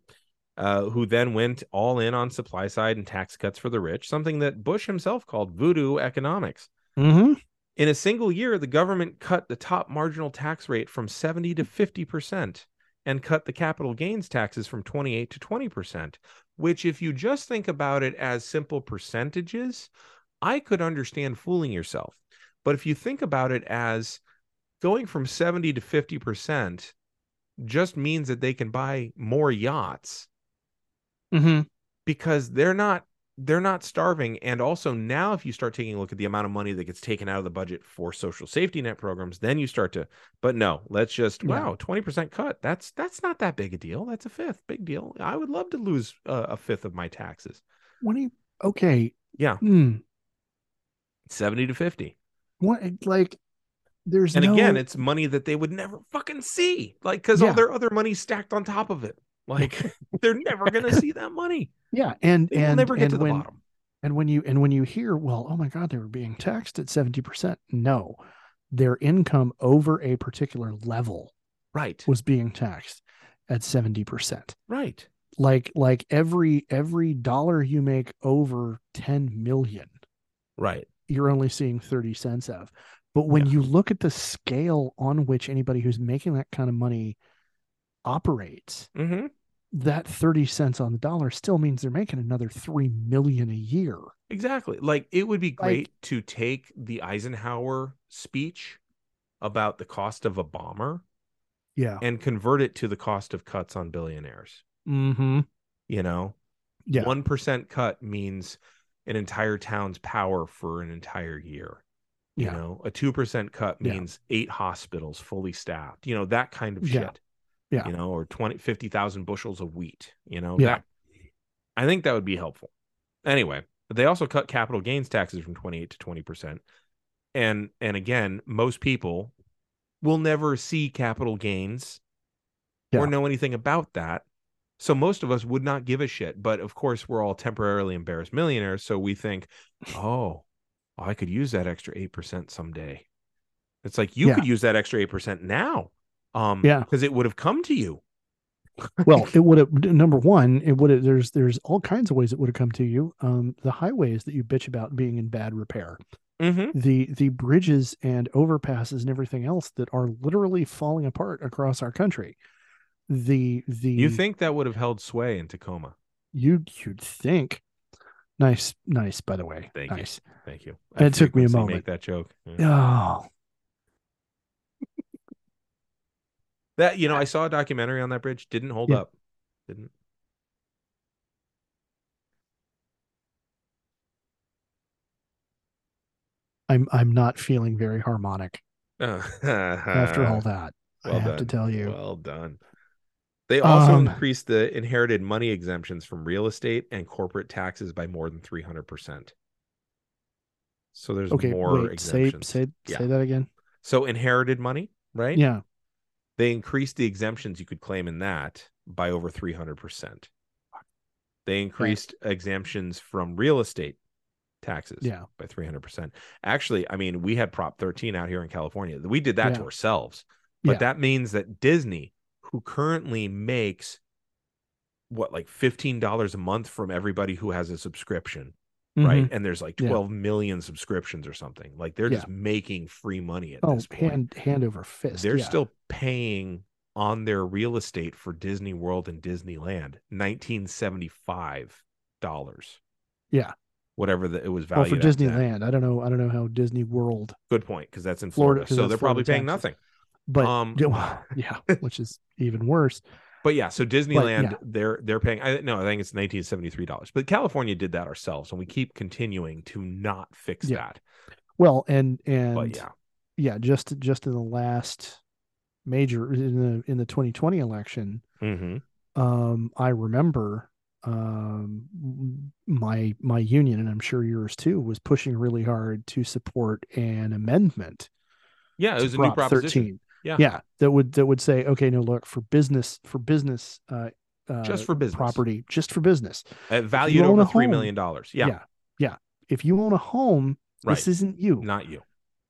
who then went all in on supply side and tax cuts for the rich, something that Bush himself called voodoo economics. Mm-hmm. In a single year, the government cut the top marginal tax rate from 70 to 50%. And cut the capital gains taxes from 28 to 20%, which, if you just think about it as simple percentages, I could understand fooling yourself. But if you think about it as going from 70 to 50% just means that they can buy more yachts, mm-hmm. because they're not starving. And also now, if you start taking a look at the amount of money that gets taken out of the budget for social safety net programs, then you start to, but no, let's just, yeah. wow, 20% cut. That's not that big a deal. That's a fifth, big deal. I would love to lose a fifth of my taxes. 20. Okay. Yeah. 70 to 50. What, like, there's and no... again, it's money that they would never fucking see. Like, because yeah. all their other money stacked on top of it. Like, they're never going to see that money. Yeah, and never get to the bottom. And when you hear, well, oh my God, they were being taxed at 70%. No, their income over a particular level, right, was being taxed at 70%. Right, like every dollar you make over 10 million, right, you're only seeing 30 cents of. But when yeah. you look at the scale on which anybody who's making that kind of money operates. Mm-hmm. That 30 cents on the dollar still means they're making another $3 million a year. Exactly. Like, it would be great to take the Eisenhower speech about the cost of a bomber, yeah, and convert it to the cost of cuts on billionaires. Mm-hmm. You know, yeah, 1% cut means an entire town's power for an entire year. You yeah. know, a 2% cut means yeah. 8 hospitals fully staffed. You know, that kind of yeah. shit. Yeah. You know, or 50,000 bushels of wheat, you know, yeah. I think that would be helpful. Anyway, they also cut capital gains taxes from 28 to 20%. And again, most people will never see capital gains yeah. or know anything about that. So most of us would not give a shit. But of course, we're all temporarily embarrassed millionaires. So we think, oh, I could use that extra 8% someday. It's like, you yeah. could use that extra 8% now. Yeah, because it would have come to you. Well, it would have. Number one, it would have. There's all kinds of ways it would have come to you. The highways that you bitch about being in bad repair, mm-hmm. the bridges and overpasses and everything else that are literally falling apart across our country. The you think that would have held sway in Tacoma? You'd think. Nice. By the way, thank you. It took me a moment. Make that joke. Yeah. Oh. That, you know, I saw a documentary on that bridge. Didn't hold yeah. up. Didn't. I'm not feeling very harmonic after all that. Well, I have done. To tell you. Well done. They also increased the inherited money exemptions from real estate and corporate taxes by more than 300%. So there's okay, more wait, exemptions. Say that again. So inherited money, right? Yeah. They increased the exemptions you could claim in that by over 300%. They increased right. exemptions from real estate taxes yeah. by 300%. Actually, I mean, we had Prop 13 out here in California. We did that yeah. to ourselves. But yeah. that means that Disney, who currently makes, what, like $15 a month from everybody who has a subscription, mm-hmm. right? And there's like 12 yeah. million subscriptions or something. Like, they're yeah. just making free money at this point. Hand over fist. They're yeah. still paying on their real estate for Disney World and Disneyland $1975. Yeah. Whatever it was valued for Disneyland. That. I don't know how Disney World. Good point, because that's in Florida. So they're probably paying nothing. But yeah, which is even worse. But yeah, so Disneyland, yeah. they're paying. I think it's $1973. But California did that ourselves, and we keep continuing to not fix yeah. that. Well, and yeah, just in the last major in the 2020 election, mm-hmm. I remember my union, and I'm sure yours too, was pushing really hard to support an amendment. Yeah, it was a new proposition. 13. Yeah, that would say, okay, no, look, for business, just for business property, just for business, valued over $3 million. Yeah. If you own a home, right. This isn't you, not you.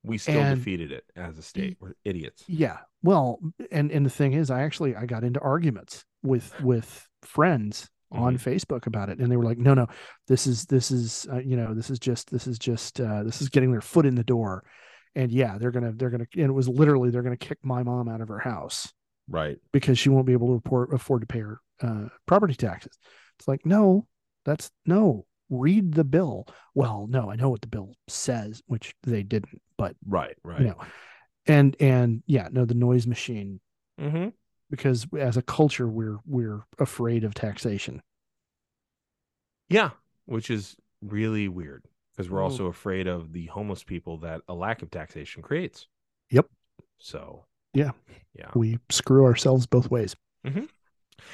We still defeated it as a state. We're idiots. Yeah. Well, and the thing is, I got into arguments with friends mm-hmm. on Facebook about it, and they were like, no, this is you know, this is getting their foot in the door. And yeah, they're gonna, and it was literally, they're gonna kick my mom out of her house, right? Because she won't be able to afford to pay her property taxes. It's like, no. Read the bill. Well, no, I know what the bill says, which they didn't. but right. You know, and yeah, no, the noise machine, mm-hmm. because as a culture, we're afraid of taxation. Yeah. Which is really weird because we're also afraid of the homeless people that a lack of taxation creates. Yep. So yeah, we screw ourselves both ways. Mm-hmm.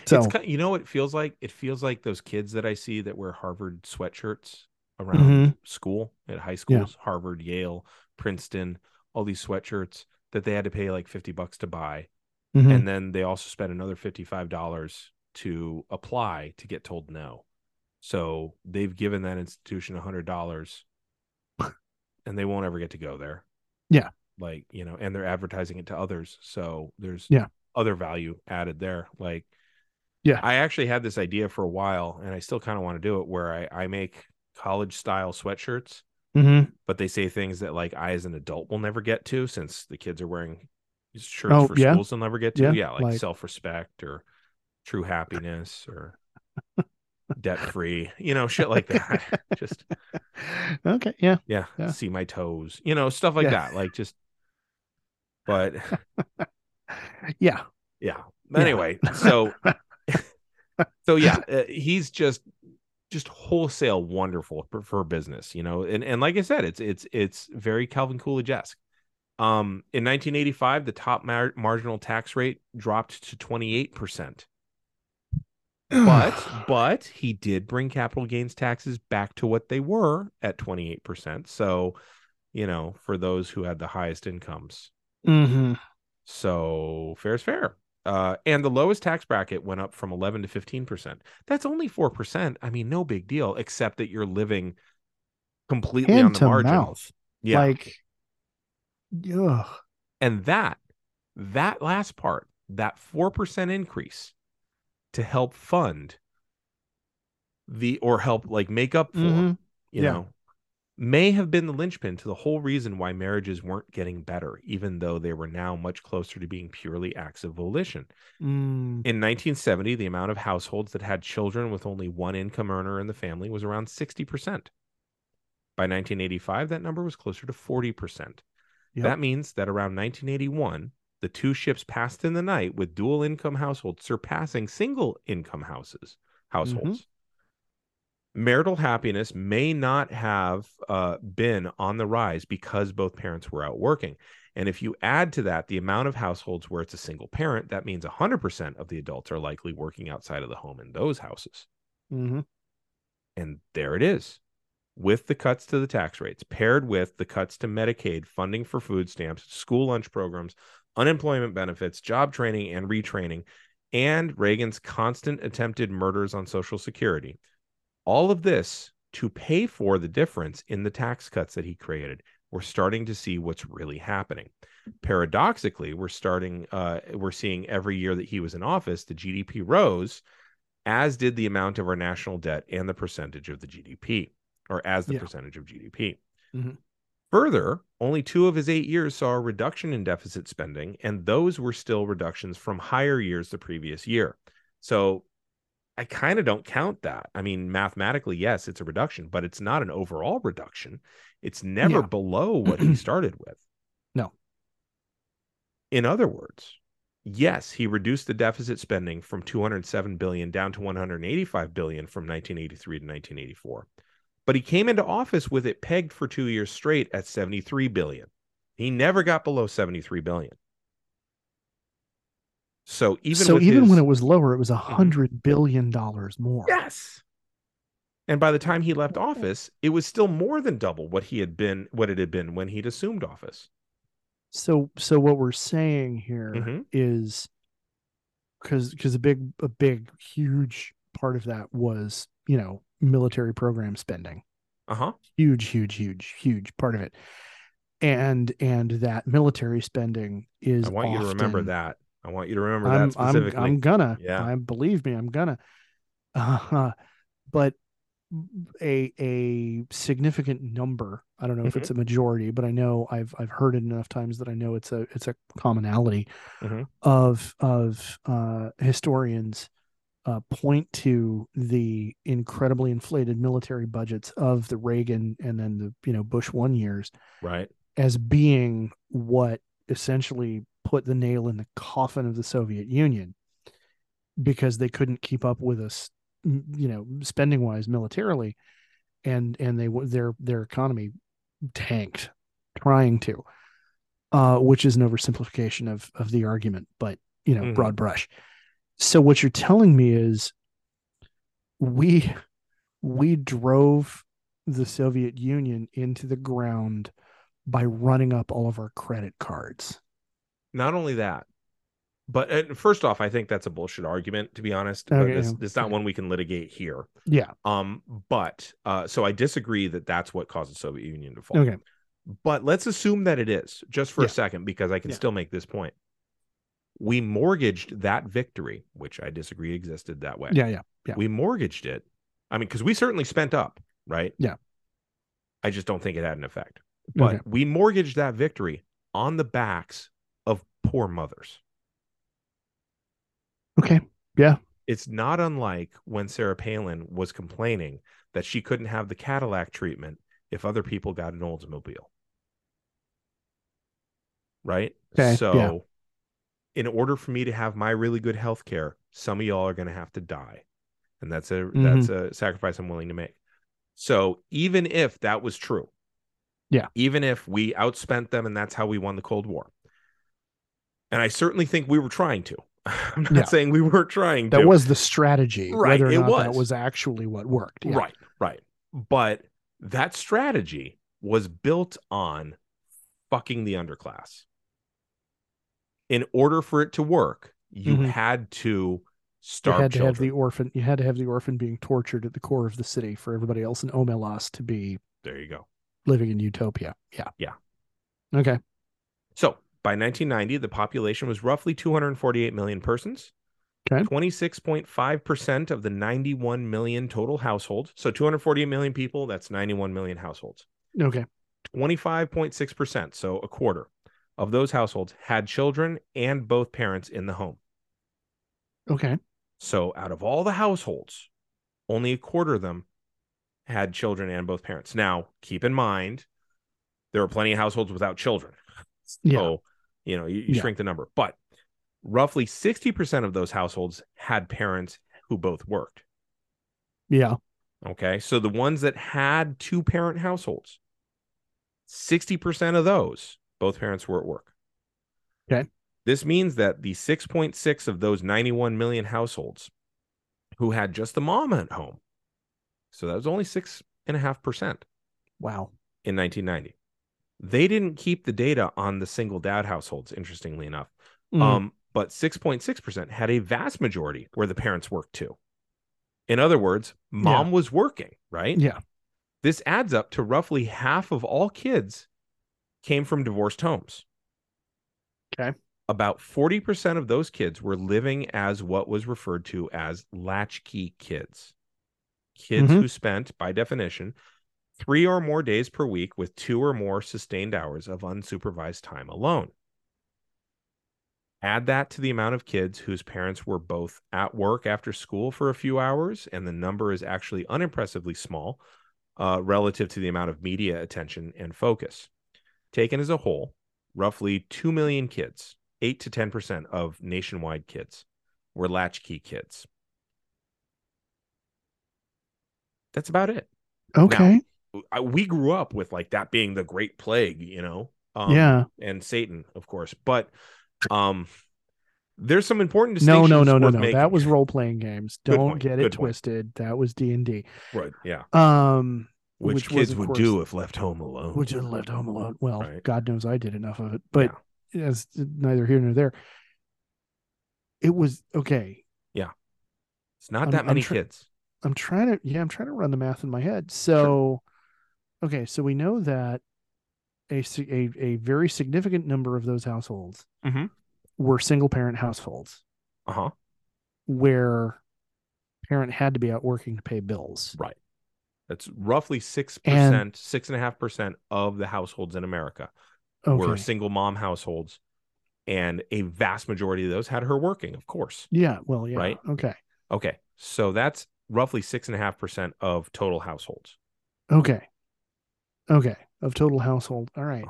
So it's kind of, you know what it feels like? It feels like those kids that I see that wear Harvard sweatshirts around mm-hmm. school, at high schools, yeah. Harvard, Yale, Princeton, all these sweatshirts that they had to pay like $50 to buy. Mm-hmm. And then they also spent another $55 to apply to get told no. So they've given that institution $100 and they won't ever get to go there. Yeah. Like, you know, and they're advertising it to others. So there's other value added there. Like, yeah, I actually had this idea for a while and I still kind of want to do it where I make college style sweatshirts, mm-hmm. but they say things that like I as an adult will never get to since the kids are wearing shirts for schools they'll never get to. Yeah. Like self-respect or true happiness or debt-free, you know, shit like that. Just okay. Yeah. See my toes, you know, stuff like that. Like just, but yeah. Anyway, so yeah, he's just wholesale wonderful for business, you know, and like I said, it's very Calvin Coolidge-esque. In 1985, the top marginal tax rate dropped to 28%. But he did bring capital gains taxes back to what they were at 28%. So, you know, for those who had the highest incomes. Mm-hmm. So fair is fair. And the lowest tax bracket went up from 11 to 15%. That's only 4%. I mean, no big deal, except that you're living completely on the margin. Mouth. Yeah. Like, ugh. And that last part, that 4% increase to help fund make up for, mm-hmm. you know, may have been the linchpin to the whole reason why marriages weren't getting better, even though they were now much closer to being purely acts of volition. Mm. In 1970, the amount of households that had children with only one income earner in the family was around 60%. By 1985, that number was closer to 40%. Yep. That means that around 1981, the two ships passed in the night with dual income households surpassing single income households. Mm-hmm. Marital happiness may not have been on the rise because both parents were out working. And if you add to that the amount of households where it's a single parent, that means 100% of the adults are likely working outside of the home in those houses. Mm-hmm. And there it is. With the cuts to the tax rates, paired with the cuts to Medicaid, funding for food stamps, school lunch programs, unemployment benefits, job training and retraining, and Reagan's constant attempted murders on Social Security. All of this to pay for the difference in the tax cuts that he created. We're starting to see what's really happening. Paradoxically, we're seeing every year that he was in office, the GDP rose, as did the amount of our national debt and the percentage of the GDP, or as the percentage of GDP. Mm-hmm. Further, only 2 of his 8 years saw a reduction in deficit spending, and those were still reductions from higher years the previous year. So I kind of don't count that. I mean, mathematically, yes, it's a reduction, but it's not an overall reduction. It's never below what he started with. No. In other words, yes, he reduced the deficit spending from $207 billion down to $185 billion from 1983 to 1984. But he came into office with it pegged for 2 years straight at $73 billion. He never got below $73 billion. So even when it was lower, it was $100 billion more. Yes. And by the time he left office, it was still more than double what it had been when he'd assumed office. So what we're saying here mm-hmm. is because a big, huge part of that was, you know, military program spending. Uh-huh. Huge part of it. And that military spending is I want you to remember that specifically. I'm gonna. Yeah. Believe me, I'm gonna. But a significant number. I don't know mm-hmm. if it's a majority, but I know I've heard it enough times that I know it's a commonality mm-hmm. of historians point to the incredibly inflated military budgets of the Reagan and then the Bush 1 years. Right. as being what essentially put the nail in the coffin of the Soviet Union, because they couldn't keep up with us, you know, spending wise militarily, and they their economy tanked trying to, which is an oversimplification of the argument, but you know, broad brush. So what you're telling me is we drove the Soviet Union into the ground by running up all of our credit cards. Not only that, but first off, I think that's a bullshit argument, to be honest. Okay, it's not one we can litigate here. Yeah. So I disagree that that's what caused the Soviet Union to fall. Okay. But let's assume that it is, just for a second, because I can still make this point. We mortgaged that victory, which I disagree existed that way. Yeah. We mortgaged it. I mean, because we certainly spent up, right? Yeah. I just don't think it had an effect. But we mortgaged that victory on the backs of poor mothers. Okay. Yeah. It's not unlike when Sarah Palin was complaining that she couldn't have the Cadillac treatment if other people got an Oldsmobile. Right? Okay. So in order for me to have my really good health care, some of y'all are going to have to die. And that's a that's a sacrifice I'm willing to make. So even if that was true, even if we outspent them and that's how we won the Cold War, and I certainly think we were trying to. I'm not saying we weren't trying to. That was the strategy, right? Whether or not that was actually what worked. Yeah. Right, right. But that strategy was built on fucking the underclass. In order for it to work, you had to. You had to have the orphan being tortured at the core of the city for everybody else in Omelas to be living in utopia. Okay. So by 1990, the population was roughly 248 million persons. Okay. 26.5% of the 91 million total households. So 248 million people, that's 91 million households. Okay. 25.6%, so a quarter of those households had children and both parents in the home. Okay. So out of all the households, only a quarter of them had children and both parents. Now, keep in mind, there are plenty of households without children. So, you know, you shrink the number. But roughly 60% of those households had parents who both worked. Yeah. Okay. So the ones that had two-parent households, 60% of those, both parents were at work. Okay. This means that the 6.6 of those 91 million households who had just the mom at home, so that was only 6.5%. Wow. In 1990. They didn't keep the data on the single dad households, interestingly enough. But 6.6% had a vast majority where the parents worked too. In other words, mom was working, right? Yeah. This adds up to roughly half of all kids came from divorced homes. Okay. About 40% of those kids were living as what was referred to as latchkey kids. Kids who spent, by definition, 3 or more days per week with 2 or more sustained hours of unsupervised time alone. Add that to the amount of kids whose parents were both at work after school for a few hours, and the number is actually unimpressively small relative to the amount of media attention and focus. Taken as a whole, roughly 2 million kids, 8 to 10% of nationwide kids, were latchkey kids. That's about it. Okay. Now, we grew up with like that being the Great Plague, you know? And Satan, of course. But there's some important distinctions. No. That was role-playing games. Don't get it twisted. That was D&D. Right, yeah. Which kids would do if left home alone. Well, right. God knows I did enough of it. But it's neither here nor there. It was, okay. Yeah. It's not that many kids. I'm trying to run the math in my head. So, okay. So we know that a very significant number of those households were single parent households where parent had to be out working to pay bills. Right. That's roughly 6.5% of the households in America were single mom households. And a vast majority of those had her working, of course. Yeah. Well, yeah. Right. Okay. Okay. So that's roughly 6.5% of total households. Okay. Of total household. All right.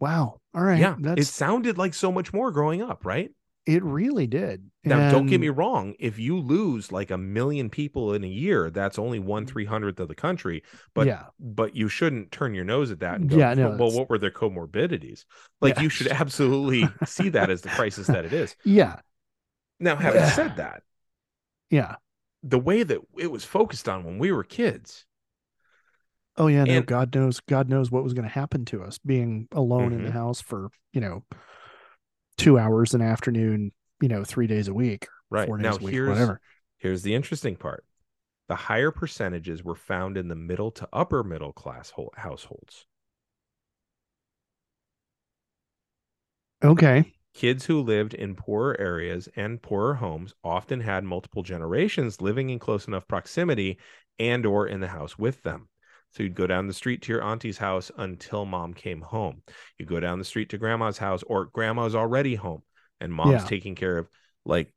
Wow. All right. Yeah. It sounded like so much more growing up, right? It really did. Now, don't get me wrong. If you lose like 1 million people in a year, that's only 1/300th of the country. But yeah. But you shouldn't turn your nose at that and go, yeah, no, well, what were their comorbidities? Like, yeah. You should absolutely see that as the crisis that it is. Yeah. Now, having said that, yeah, the way that it was focused on when we were kids. Oh, yeah. No, and God knows what was going to happen to us being alone in the house for, 2 hours an afternoon, 3 days a week, right? 4 days a week, here's the interesting part. The higher percentages were found in the middle to upper middle class households. Okay. Kids who lived in poorer areas and poorer homes often had multiple generations living in close enough proximity and or in the house with them. So you'd go down the street to your auntie's house until mom came home. You go down the street to grandma's house, or grandma's already home and mom's taking care of, like,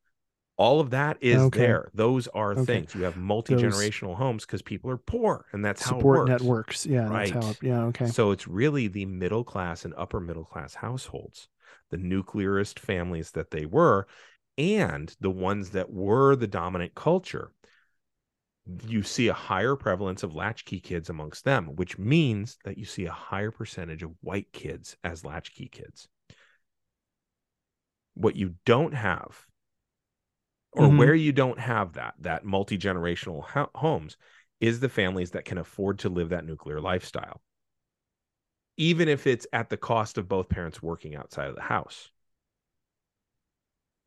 all of that is there. Those are things. You have multi-generational homes because people are poor, and that's how it works. Support networks. Yeah. Right. That's how So it's really the middle class and upper middle class households, the nuclearist families that they were, and the ones that were the dominant culture. You see a higher prevalence of latchkey kids amongst them, which means that you see a higher percentage of white kids as latchkey kids. What you don't have, or where you don't have that multi-generational homes, is the families that can afford to live that nuclear lifestyle, even if it's at the cost of both parents working outside of the house.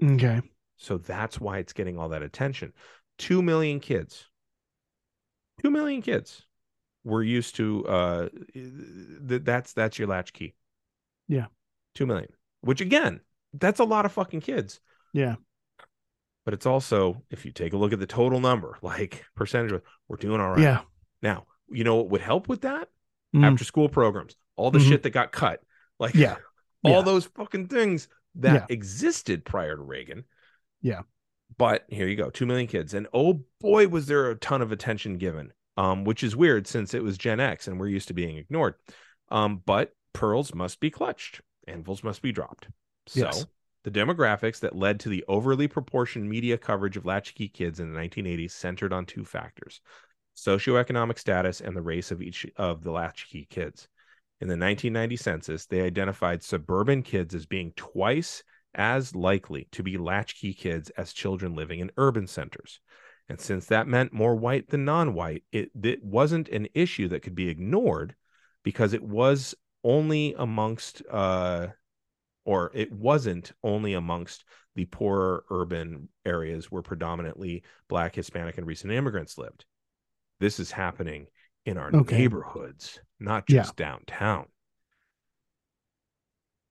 Okay. So that's why it's getting all that attention. 2 million kids. 2 million kids were used to that's your latchkey. Yeah. 2 million, which again, that's a lot of fucking kids. Yeah. But it's also, if you take a look at the total number, like percentage, we're doing all right. Yeah. Now, you know what would help with that? After school programs, all the shit that got cut, like all those fucking things that existed prior to Reagan. Yeah. But here you go, 2 million kids. And oh boy, was there a ton of attention given, which is weird since it was Gen X and we're used to being ignored. But pearls must be clutched. Anvils must be dropped. So the demographics that led to the overly proportioned media coverage of latchkey kids in the 1980s centered on two factors: socioeconomic status and the race of each of the latchkey kids. In the 1990 census, they identified suburban kids as being twice as likely to be latchkey kids as children living in urban centers. And since that meant more white than non-white, it wasn't an issue that could be ignored, because it wasn't only amongst the poorer urban areas where predominantly Black, Hispanic, and recent immigrants lived. This is happening in our neighborhoods, not just downtown.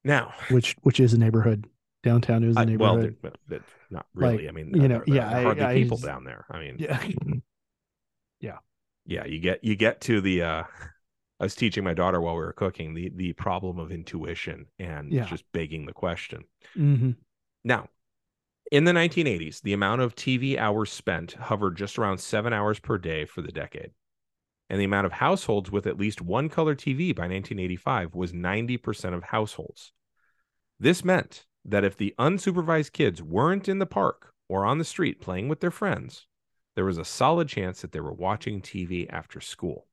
Now, which is a neyghborhood. Downtown is a neighborhood. Well, they're not really. Like, hardly people down there. I mean, You get to the. I was teaching my daughter while we were cooking the problem of intuition and just begging the question. Now, in the 1980s, the amount of TV hours spent hovered just around 7 hours per day for the decade, and the amount of households with at least one color TV by 1985 was 90% of households. This meant that if the unsupervised kids weren't in the park or on the street playing with their friends, there was a solid chance that they were watching TV after school.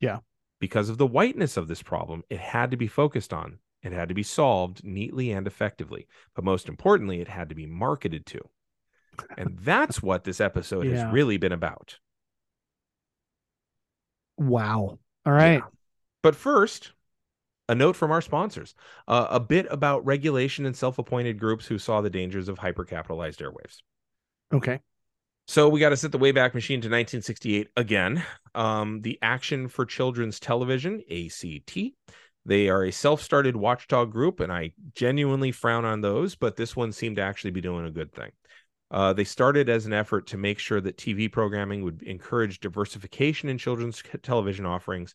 Yeah. Because of the whiteness of this problem, it had to be focused on. It had to be solved neatly and effectively. But most importantly, it had to be marketed to. And that's what this episode has really been about. Wow. All right. Yeah. But first, a note from our sponsors, a bit about regulation and self-appointed groups who saw the dangers of hyper-capitalized airwaves. Okay. So we got to set the Wayback Machine to 1968 again. The Action for Children's Television, ACT. They are a self-started watchdog group, and I genuinely frown on those, but this one seemed to actually be doing a good thing. They started as an effort to make sure that TV programming would encourage diversification in children's television offerings,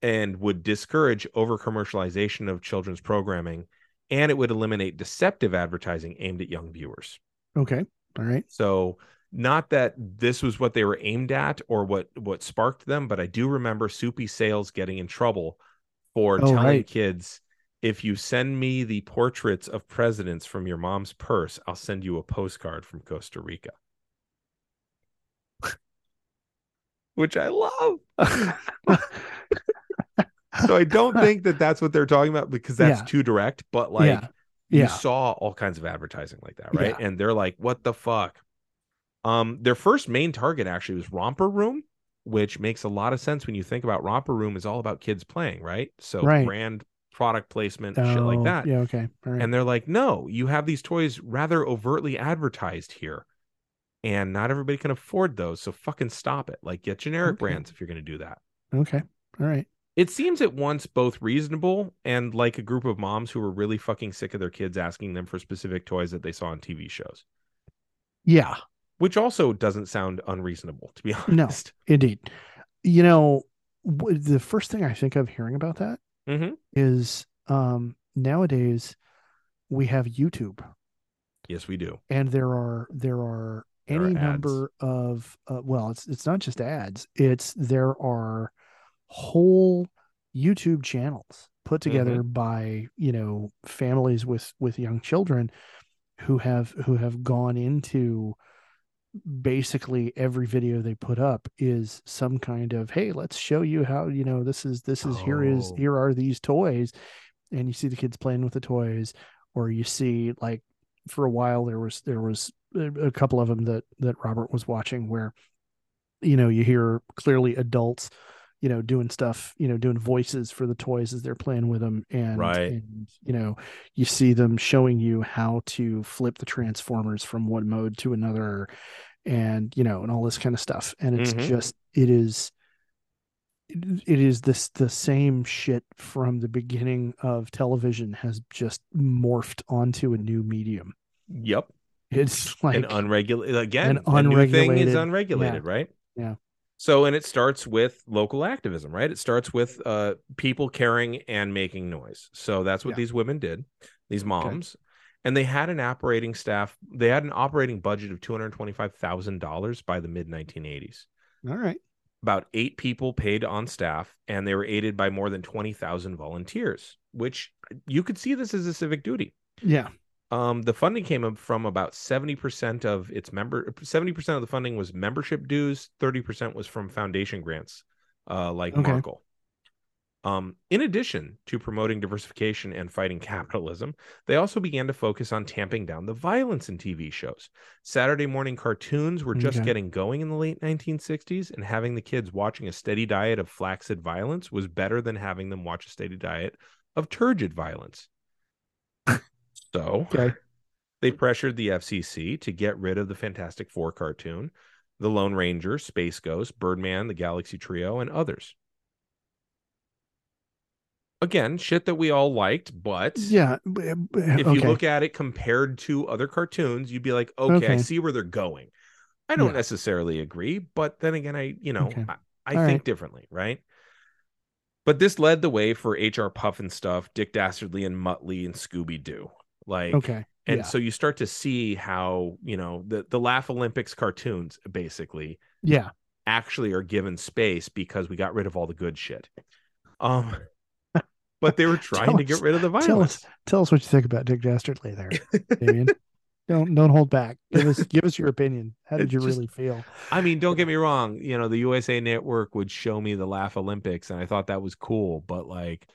and would discourage over-commercialization of children's programming, and it would eliminate deceptive advertising aimed at young viewers. Okay. All right. So not that this was what they were aimed at or what sparked them, but I do remember Soupy Sales getting in trouble for telling kids, if you send me the portraits of presidents from your mom's purse, I'll send you a postcard from Costa Rica. Which I love. So I don't think that that's what they're talking about, because that's too direct. But like, you saw all kinds of advertising like that, right? Yeah. And they're like, what the fuck? Their first main target actually was Romper Room, which makes a lot of sense when you think about Romper Room is all about kids playing, right? So brand product placement, shit like that. Yeah, okay. All right. And they're like, no, you have these toys rather overtly advertised here, and not everybody can afford those. So fucking stop it. Like, get generic brands if you're going to do that. Okay. All right. It seems at once both reasonable and like a group of moms who were really fucking sick of their kids asking them for specific toys that they saw on TV shows. Yeah. Which also doesn't sound unreasonable, to be honest. No, indeed. You know, the first thing I think of hearing about that is nowadays we have YouTube. Yes, we do. And there are number of well, it's not just ads. It's there are whole YouTube channels put together by, you know, families with young children who have gone into basically every video they put up is some kind of, hey, let's show you how, you know, this is here are these toys, and you see the kids playing with the toys, or you see, like, for a while there was a couple of them that Robert was watching where, you know, you hear clearly adults, you know, doing stuff, you know, doing voices for the toys as they're playing with them, and you know, you see them showing you how to flip the Transformers from one mode to another, and, you know, and all this kind of stuff. And it's just, it is this, the same shit from the beginning of television has just morphed onto a new medium. Yep. It's like an unregulated thing is unregulated, right? Yeah. So, and it starts with local activism, right? It starts with people caring and making noise. So that's what these women did, these moms. Okay. And they had an operating staff. They had an operating budget of $225,000 by the mid-1980s. All right. About 8 people paid on staff, and they were aided by more than 20,000 volunteers, which you could see this as a civic duty. Yeah. The funding came from about 70% of its 70% of the funding was membership dues. 30% was from foundation grants, like Markle. In addition to promoting diversification and fighting capitalism, they also began to focus on tamping down the violence in TV shows. Saturday morning cartoons were just getting going in the late 1960s, and having the kids watching a steady diet of flaccid violence was better than having them watch a steady diet of turgid violence. So they pressured the FCC to get rid of the Fantastic Four cartoon, the Lone Ranger, Space Ghost, Birdman, the Galaxy Trio, and others. Again, shit that we all liked, but if you look at it compared to other cartoons, you'd be like, okay. I see where they're going. I don't necessarily agree, but then again, I think differently, right? But this led the way for H.R. Puff and Stuff, Dick Dastardly and Muttley and Scooby-Doo. Like, so you start to see how, you know, the Laugh Olympics cartoons basically actually are given space because we got rid of all the good shit. But they were trying to get rid of the violence. Tell us what you think about Dick Dastardly there, Damien. Don't hold back. Give us your opinion. How did you really feel? I mean, don't get me wrong. You know, the USA Network would show me the Laugh Olympics, and I thought that was cool. But like,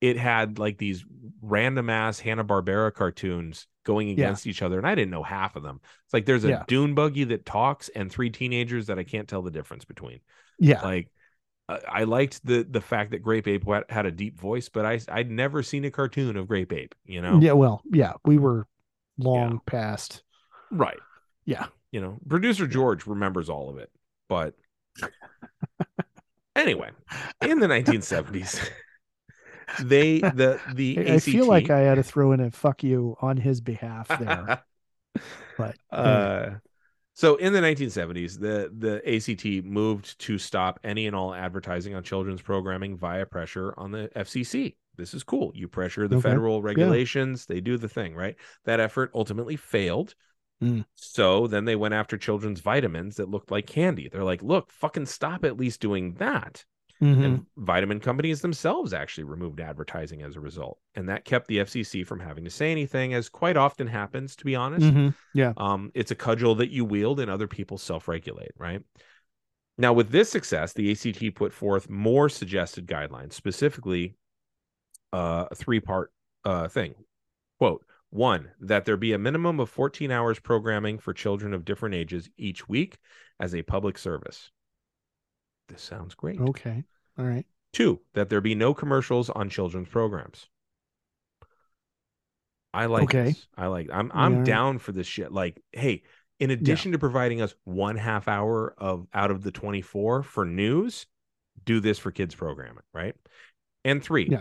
it had like these random ass Hanna-Barbera cartoons going against each other, and I didn't know half of them. It's like there's a dune buggy that talks and 3 teenagers that I can't tell the difference between. Yeah, like I liked the fact that Grape Ape had a deep voice, but I'd never seen a cartoon of Grape Ape. You know? Yeah. Well, yeah, we were long past, right? Yeah, you know, producer George remembers all of it, but anyway, in the 1970s, I feel like I had to throw in a fuck you on his behalf there, but so in the 1970s, the ACT moved to stop any and all advertising on children's programming via pressure on the FCC. This is cool. You pressure the federal regulations. They do the thing, right? That effort ultimately failed. So then they went after children's vitamins that looked like candy. They're like, look, fucking stop at least doing that. And vitamin companies themselves actually removed advertising as a result. And that kept the FCC from having to say anything, as quite often happens, to be honest. It's a cudgel that you wield and other people self-regulate, right? Now, with this success, the ACT put forth more suggested guidelines, specifically a three-part thing. Quote, one, that there be a minimum of 14 hours programming for children of different ages each week as a public service. This sounds great. Okay. All right. Two, that there be no commercials on children's programs. I like this. I like, I'm down for this shit. Like, hey, in addition to providing us 1/2 hour of out of the 24 for news, do this for kids programming, right? And three,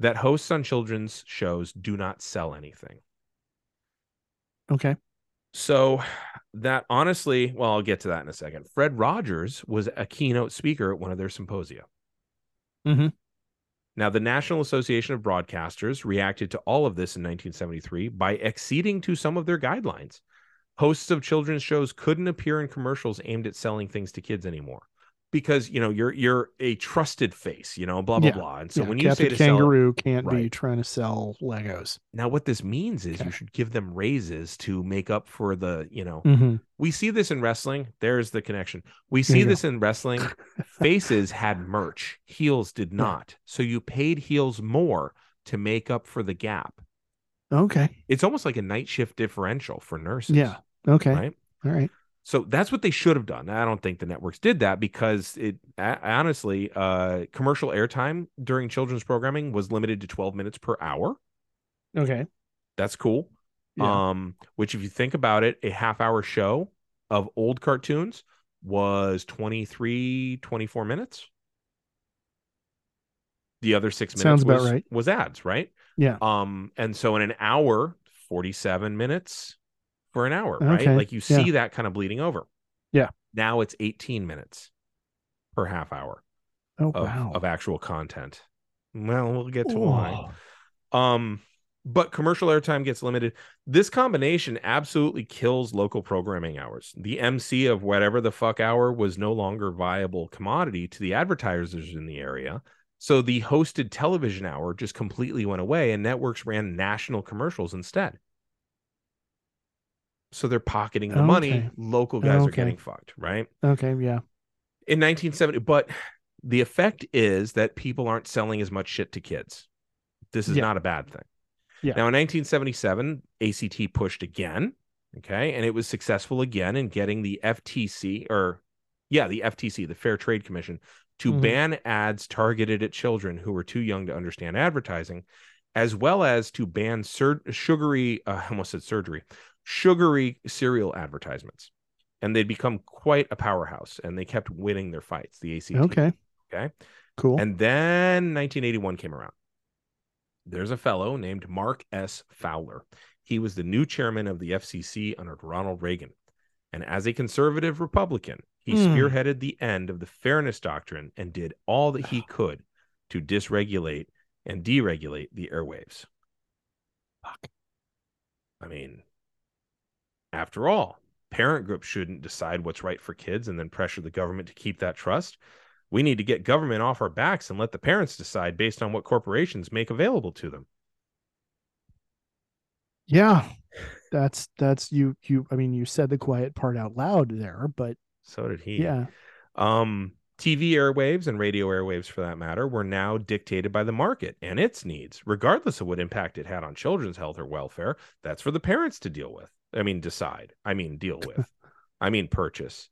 that hosts on children's shows do not sell anything. Okay. So that honestly, well, I'll get to that in a second. Fred Rogers was a keynote speaker at one of their symposia. Now, the National Association of Broadcasters reacted to all of this in 1973 by acceding to some of their guidelines. Hosts of children's shows couldn't appear in commercials aimed at selling things to kids anymore because, you know, you're a trusted face, you know, blah, blah, blah. And so when you say to Kangaroo sell, can't be trying to sell Legos. Now, what this means is you should give them raises to make up for the, you know, we see this in wrestling. There's the connection. We see this in wrestling. Faces had merch. Heels did not. So you paid heels more to make up for the gap. Okay. It's almost like a night shift differential for nurses. Okay. Right? All right. So that's what they should have done. I don't think the networks did that because it honestly, commercial airtime during children's programming was limited to 12 minutes per hour. Okay. That's cool. Which if you think about it, a 1/2 hour show of old cartoons was 23, 24 minutes. The other 6 minutes was ads, right? And so in an hour, 47 minutes. For an hour, right? Like you see that kind of bleeding over. Now it's 18 minutes per 1/2 hour of actual content. Well, we'll get to why. But commercial airtime gets limited. This combination absolutely kills local programming hours. The MC of whatever the fuck hour was no longer viable commodity to the advertisers in the area. So the hosted television hour just completely went away and networks ran national commercials instead. So they're pocketing the money. Local guys are getting fucked, right? In 1970, but the effect is that people aren't selling as much shit to kids. This is not a bad thing. Now, in 1977, ACT pushed again, okay? And it was successful again in getting the FTC, or the FTC, the Fair Trade Commission, to ban ads targeted at children who were too young to understand advertising, as well as to ban sugary cereal advertisements, and they'd become quite a powerhouse, and they kept winning their fights, the ACT. Okay. Cool. And then 1981 came around. There's a fellow named Mark S. Fowler. He was the new chairman of the FCC under Ronald Reagan. And as a conservative Republican, he spearheaded the end of the fairness doctrine and did all that he could to dysregulate and deregulate the airwaves. I mean, after all, parent groups shouldn't decide what's right for kids and then pressure the government to keep that trust. We need to get government off our backs and let the parents decide based on what corporations make available to them. Yeah, that's you. I mean, you said the quiet part out loud there, but so did he. Yeah. TV airwaves and radio airwaves, for that matter, were now dictated by the market and its needs, regardless of what impact it had on children's health or welfare. That's for the parents to deal with. I mean, decide. I mean, deal with. I mean, purchase.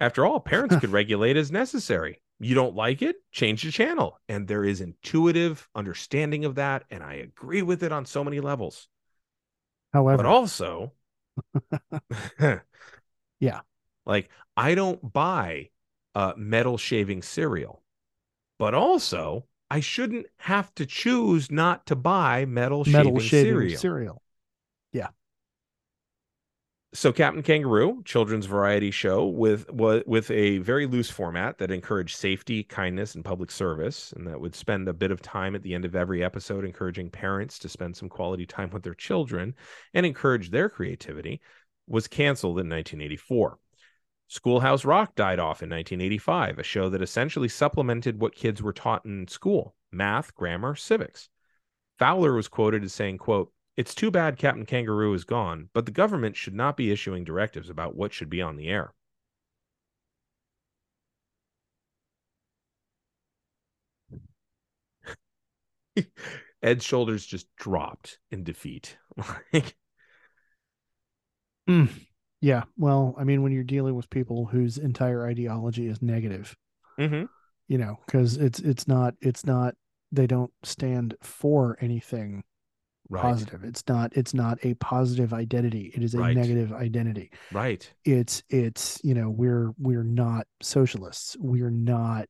After all, parents could regulate as necessary. You don't like it? Change the channel. And there is intuitive understanding of that, and I agree with it on so many levels. However, but also, like I don't buy metal shaving cereal, but also I shouldn't have to choose not to buy metal shaving cereal. So Captain Kangaroo, children's variety show with a very loose format that encouraged safety, kindness, and public service, and that would spend a bit of time at the end of every episode encouraging parents to spend some quality time with their children and encourage their creativity, was canceled in 1984. Schoolhouse Rock died off in 1985, a show that essentially supplemented what kids were taught in school, math, grammar, civics. Fowler was quoted as saying, quote, "It's too bad Captain Kangaroo is gone, but the government should not be issuing directives about what should be on the air." Ed's shoulders just dropped in defeat. Yeah, well, I mean, when you're dealing with people whose entire ideology is negative, you know, because it's not, they don't stand for anything positive. It's not a positive identity. It is a negative identity. Right. It's, you know, we're not socialists. We're not.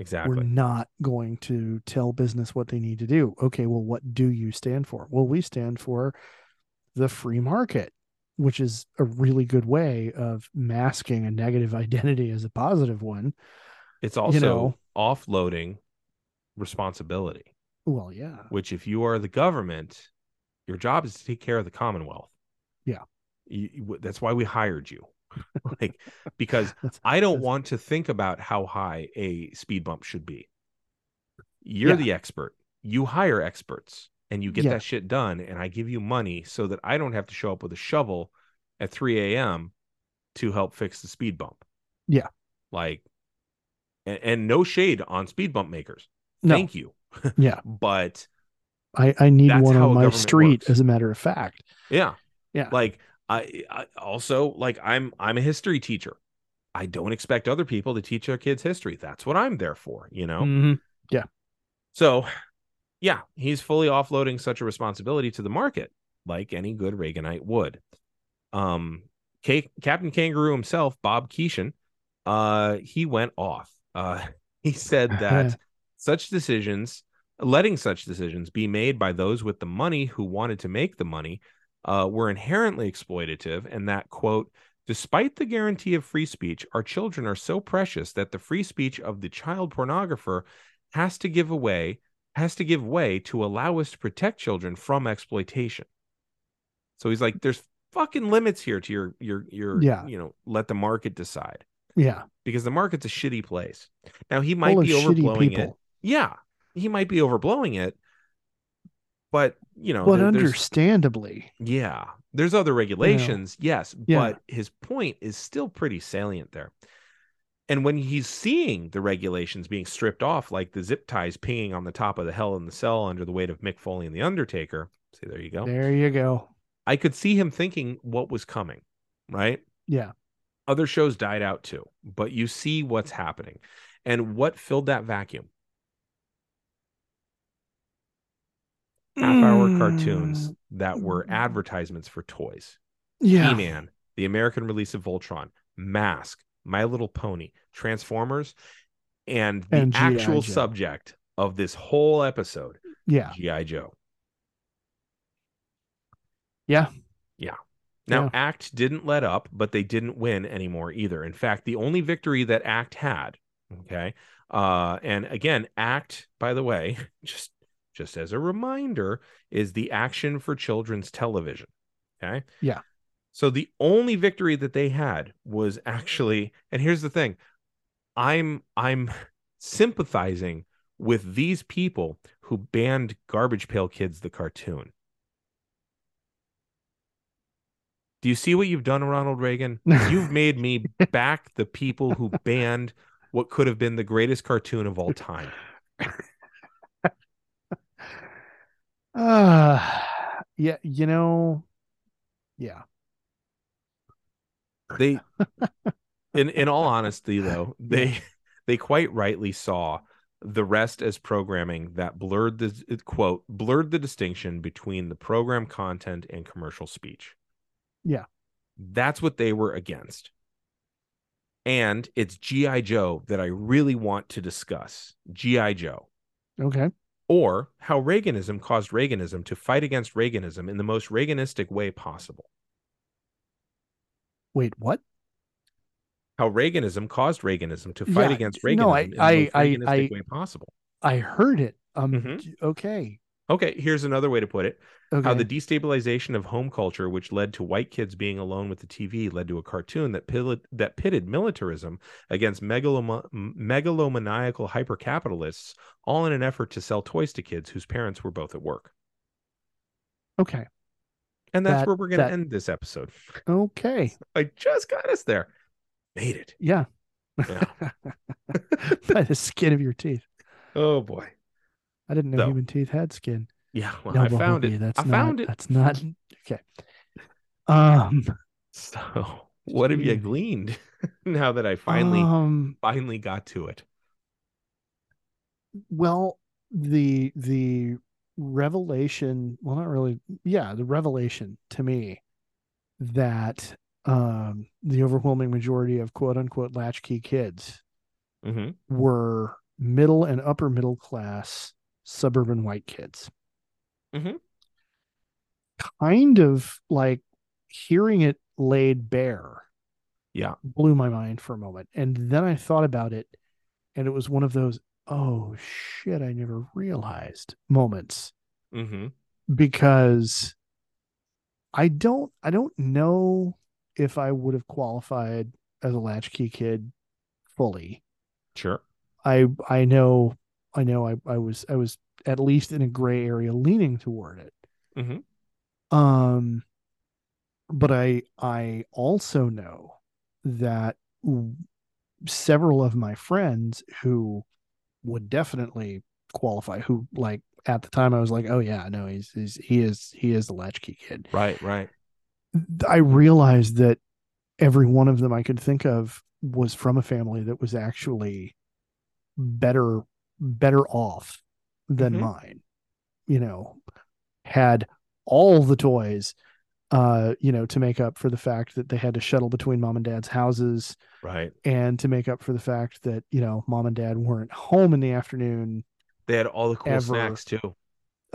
Exactly. We're not going to tell business what they need to do. Okay, well, what do you stand for? Well, we stand for the free market, which is a really good way of masking a negative identity as a positive one. It's also offloading responsibility. Well, yeah. Which, if you are the government, your job is to take care of the Commonwealth. Yeah. That's why we hired you. Like, because I don't want to think about how high a speed bump should be. You're the expert. You hire experts. And you get that shit done, and I give you money so that I don't have to show up with a shovel at 3 a.m. to help fix the speed bump. Yeah. Like, and no shade on speed bump makers. No. Thank you. Yeah. But I need one on my street, works. As a matter of fact. Yeah. Yeah. Like, I also, like, I'm a history teacher. I don't expect other people to teach their kids history. That's what I'm there for, you know? Mm-hmm. Yeah. So... yeah, he's fully offloading such a responsibility to the market, like any good Reaganite would. Captain Kangaroo himself, Bob Keynesian, he went off. He said that letting such decisions be made by those with the money who wanted to make the money were inherently exploitative, and that, quote, "Despite the guarantee of free speech, our children are so precious that the free speech of the child pornographer has to give way to allow us to protect children from exploitation." So he's like, there's fucking limits here to your you know, let the market decide. Yeah. Because the market's a shitty place. Now, he might be overblowing it. Yeah. He might be overblowing it. But, you know. But understandably. Yeah. There's other regulations. You know. Yes. Yeah. But his point is still pretty salient there. And when he's seeing the regulations being stripped off, like the zip ties pinging on the top of the Hell in the Cell under the weight of Mick Foley and The Undertaker. See, there you go. There you go. I could see him thinking what was coming, right? Yeah. Other shows died out too, but you see what's happening. And what filled that vacuum? Half-hour cartoons that were advertisements for toys. Yeah. He-Man, the American release of Voltron, Mask, My Little Pony, Transformers, and the actual subject of this whole episode, G.I. Joe. Yeah. Yeah. Now, ACT didn't let up, but they didn't win anymore either. In fact, the only victory that ACT had, okay, and again, ACT, by the way, just as a reminder, is the Action for Children's Television, okay? Yeah. So the only victory that they had was actually, and here's the thing, I'm sympathizing with these people who banned Garbage Pail Kids, the cartoon. Do you see what you've done, Ronald Reagan? You've made me back the people who banned what could have been the greatest cartoon of all time. Yeah, you know, yeah. They, in all honesty, though, they quite rightly saw the rest as programming that blurred the distinction between the program content and commercial speech. Yeah. That's what they were against. And it's G.I. Joe that I really want to discuss. G.I. Joe. Okay. Or how Reaganism caused Reaganism to fight against Reaganism in the most Reaganistic way possible. Wait, what? How Reaganism caused Reaganism to fight against Reaganism in the most Reaganistic way possible. I heard it. Okay. Okay, here's another way to put it. Okay. How the destabilization of home culture, which led to white kids being alone with the TV, led to a cartoon that pitted militarism against megalomaniacal hypercapitalists, all in an effort to sell toys to kids whose parents were both at work. Okay. And that's where we're going to end this episode. Okay. I just got us there. Made it. Yeah. By the skin of your teeth. Oh, boy. I didn't know human teeth had skin. Yeah, well, no, I found it. That's not okay. So what have you gleaned now that I finally got to it? Well, the revelation, well, not really. Yeah, the revelation to me that the overwhelming majority of quote unquote latchkey kids were middle and upper middle class suburban white kids. Kind of like hearing it laid bare blew my mind for a moment, and then I thought about it, and it was one of those oh shit I never realized moments, because I don't know if I would have qualified as a latchkey kid fully. Sure. I was at least in a gray area leaning toward it. But I also know that several of my friends who would definitely qualify, who like at the time I was like, oh yeah, no, he is the latchkey kid. Right. I realized that every one of them I could think of was from a family that was actually better off than mine, had all the toys, to make up for the fact that they had to shuttle between mom and dad's houses. Right. And to make up for the fact that, mom and dad weren't home in the afternoon. They had all the cool snacks too.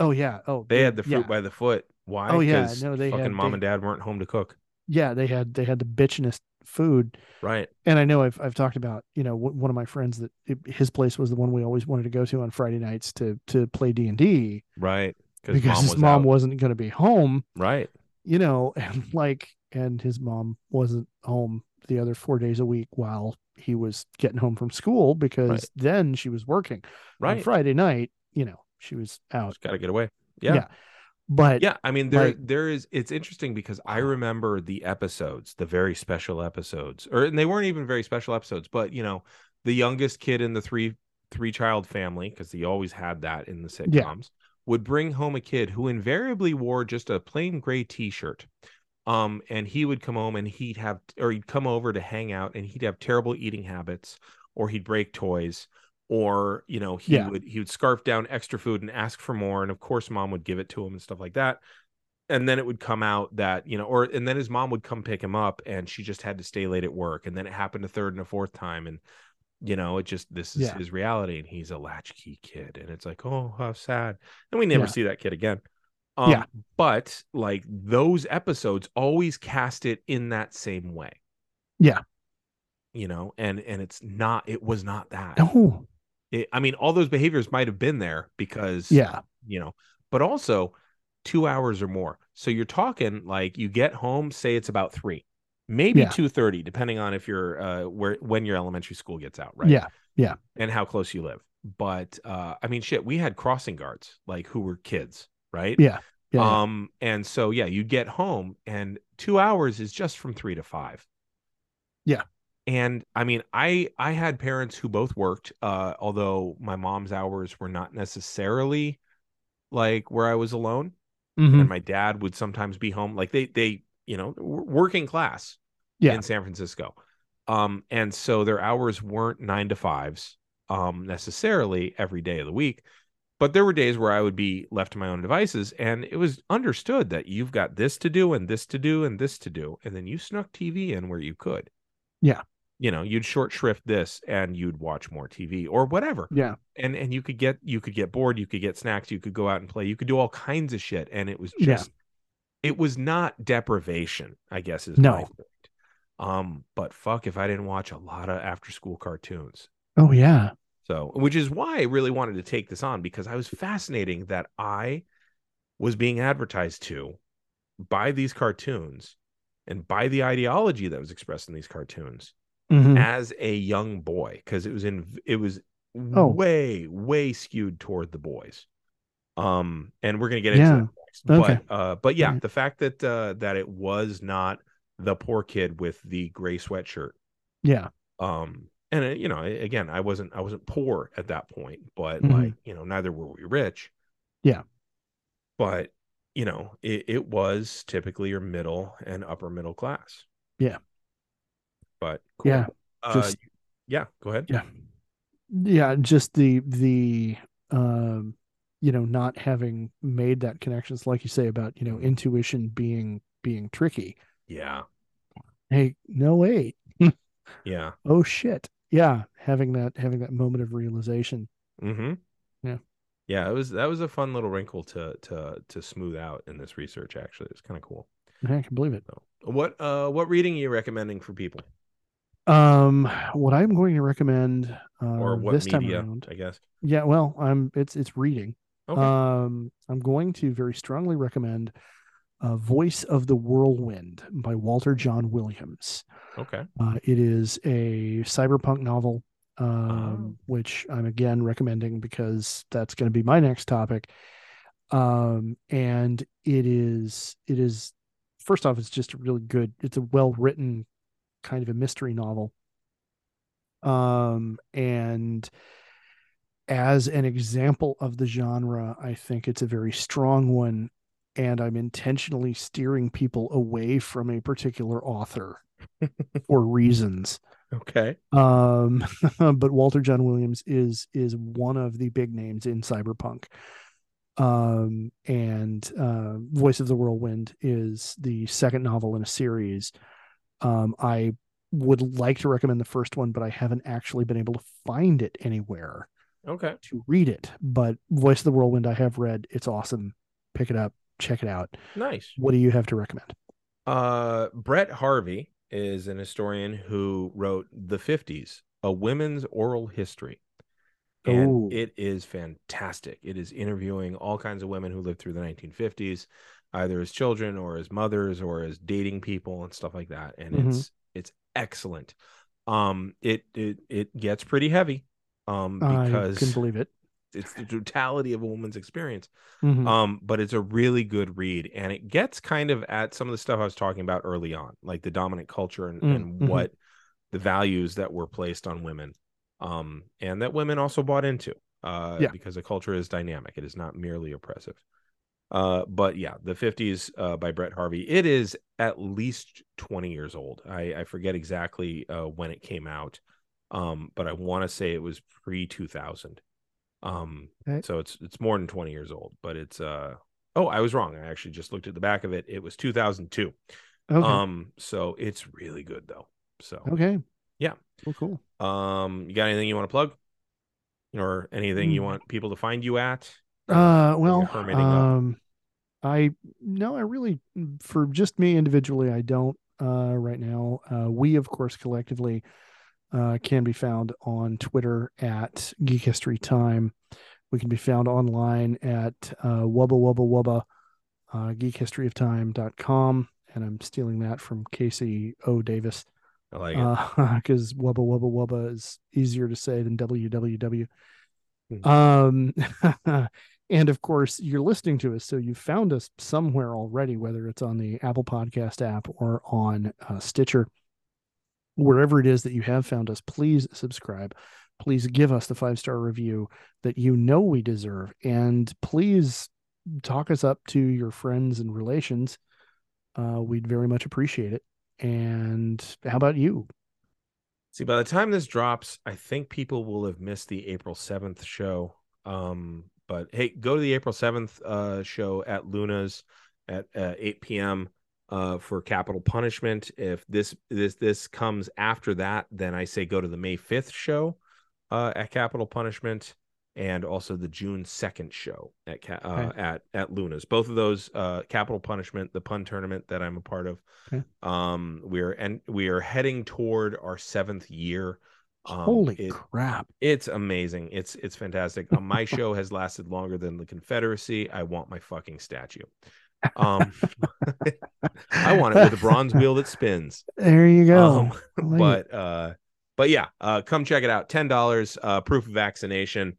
Oh yeah. Oh, they had the fruit by the foot. Why? Oh yeah. No, they fucking mom and dad weren't home to cook. Yeah. They had the bitchinest food. Right. And I know I've talked about, one of my friends that his place was the one we always wanted to go to on Friday nights to play D&D. Right. Because his mom wasn't going to be home. Right. And his mom wasn't home the other 4 days a week while he was getting home from school, because then she was working. Right. On Friday night, she was out. She's got to get away. Yeah. But yeah, I mean, it's interesting because I remember the episodes, the very special episodes, and they weren't even very special episodes, but the youngest kid in the three child family, because they always had that in the sitcoms, would bring home a kid who invariably wore just a plain gray t-shirt. And he would come home and he'd come over to hang out, and he'd have terrible eating habits, or he'd break toys. Or, he would scarf down extra food and ask for more. And of course, mom would give it to him and stuff like that. And then it would come out that, and then his mom would come pick him up, and she just had to stay late at work. And then it happened a third and a fourth time. And, this is his reality. And he's a latchkey kid. And it's like, oh, how sad. And we never see that kid again. But like those episodes always cast it in that same way. Yeah. And it was not that. No. All those behaviors might have been there because, but also 2 hours or more. So you're talking like you get home, say it's about 3, maybe 2:30, depending on if you're when your elementary school gets out. Right. Yeah. Yeah. And how close you live. But we had crossing guards like who were kids. Right. Yeah. Yeah. And so, you get home and 2 hours is just from 3 to 5. Yeah. And I had parents who both worked, although my mom's hours were not necessarily like where I was alone. And my dad would sometimes be home. Like they working class in San Francisco. And so their hours weren't 9 to 5s, necessarily every day of the week, but there were days where I would be left to my own devices, and it was understood that you've got this to do and this to do and this to do. And then you snuck TV in where you could. Yeah. You'd short shrift this and you'd watch more TV or whatever. Yeah. And you could get bored, you could get snacks, you could go out and play, you could do all kinds of shit. And it was just it was not deprivation, I guess is my point. But fuck if I didn't watch a lot of after school cartoons. Oh yeah. So, which is why I really wanted to take this on, because I was fascinating that I was being advertised to by these cartoons and by the ideology that was expressed in these cartoons as a young boy, because it was way skewed toward the boys. And we're gonna get into that next. Okay. But yeah, the fact that that it was not the poor kid with the gray sweatshirt. Yeah. And you know, again, I wasn't poor at that point, but like, you know, neither were we rich. Yeah. But you know, it was typically your middle and upper middle class. Yeah. But cool. Yeah. Yeah, go ahead. Yeah. Yeah, just the you know, not having made that connection. It's like you say about, you know, intuition being tricky. Yeah. Hey, no wait. Yeah. Oh shit. Yeah. Having that moment of realization. Mm-hmm. Yeah. Yeah. That was a fun little wrinkle to smooth out in this research. Actually, it's kind of cool. I can believe it. So, what reading are you recommending for people? What I'm going to recommend, or what this media, time around, I guess. Yeah. Well, it's reading. Okay. I'm going to very strongly recommend Voice of the Whirlwind by Walter John Williams. Okay. It is a cyberpunk novel, which I'm again recommending because that's going to be my next topic. And it is, first off, it's just it's a well-written kind of a mystery novel. And as an example of the genre, I think it's a very strong one. And I'm intentionally steering people away from a particular author for reasons. Okay. But Walter John Williams is one of the big names in cyberpunk. And Voice of the Whirlwind is the second novel in a series. I would like to recommend the first one, but I haven't actually been able to find it anywhere. Okay. To read it. But Voice of the Whirlwind, I have read. It's awesome. Pick it up. Check it out. Nice. What do you have to recommend? Brett Harvey is an historian who wrote The 50s, A Women's Oral History. And it is fantastic. It is interviewing all kinds of women who lived through the 1950s, either as children or as mothers or as dating people and stuff like that. And it's excellent. It gets pretty heavy. Because I can believe it. It's the totality of a woman's experience. But it's a really good read, and it gets kind of at some of the stuff I was talking about early on, like the dominant culture and what the values that were placed on women, and that women also bought into, because the culture is dynamic. It is not merely oppressive. But yeah, The 50s by Brett Harvey. It is at least 20 years old. I forget exactly when it came out, but I want to say it was pre-2000. So it's more than 20 years old, but it's, I was wrong. I actually just looked at the back of it. It was 2002. Okay. So it's really good though. So, okay. Yeah. Cool. You got anything you want to plug, or anything you want people to find you at? I really, for just me individually, I don't, right now, we of course collectively, can be found on Twitter at Geek History Time. We can be found online at geekhistoryoftime.com. And I'm stealing that from Casey O. Davis. I like it. Because wubba wubba wubba is easier to say than www. And of course, you're listening to us, so you found us somewhere already, whether it's on the Apple Podcast app or on Stitcher. Wherever it is that you have found us, please subscribe. Please give us the 5-star review that you know we deserve. And please talk us up to your friends and relations. We'd very much appreciate it. And how about you? See, by the time this drops, I think people will have missed the April 7th show. But hey, go to the April 7th show at Luna's at 8 p.m. For capital punishment. If this comes after that, then I say go to the May 5th show at capital punishment, and also the June 2nd show at Luna's. Both of those, capital punishment, the pun tournament that I'm a part of. Okay. We are heading toward our 7th year Holy crap. It's amazing. It's fantastic. My show has lasted longer than the Confederacy. I want my fucking statue. I want it with a bronze wheel that spins. There you go. But yeah, come check it out. $10, proof of vaccination.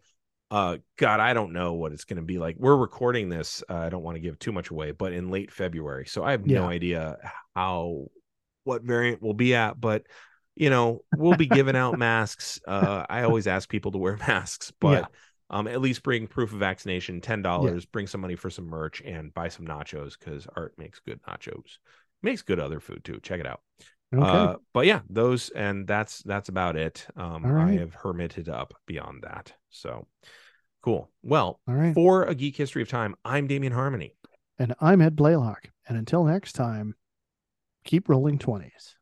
God, I don't know what it's going to be like. We're recording this. I don't want to give too much away, but in late February. So I have no idea what variant we'll be at, but you know, we'll be giving out masks. I always ask people to wear masks, but at least bring proof of vaccination, $10, bring some money for some merch and buy some nachos. 'Cause Art makes good nachos, makes good other food too. Check it out. Okay. But yeah, those, and that's about it. Right. I have hermited up beyond that. So cool. Well, for A Geek History of Time, I'm Damien Harmony. And I'm Ed Blaylock. And until next time, keep rolling 20s.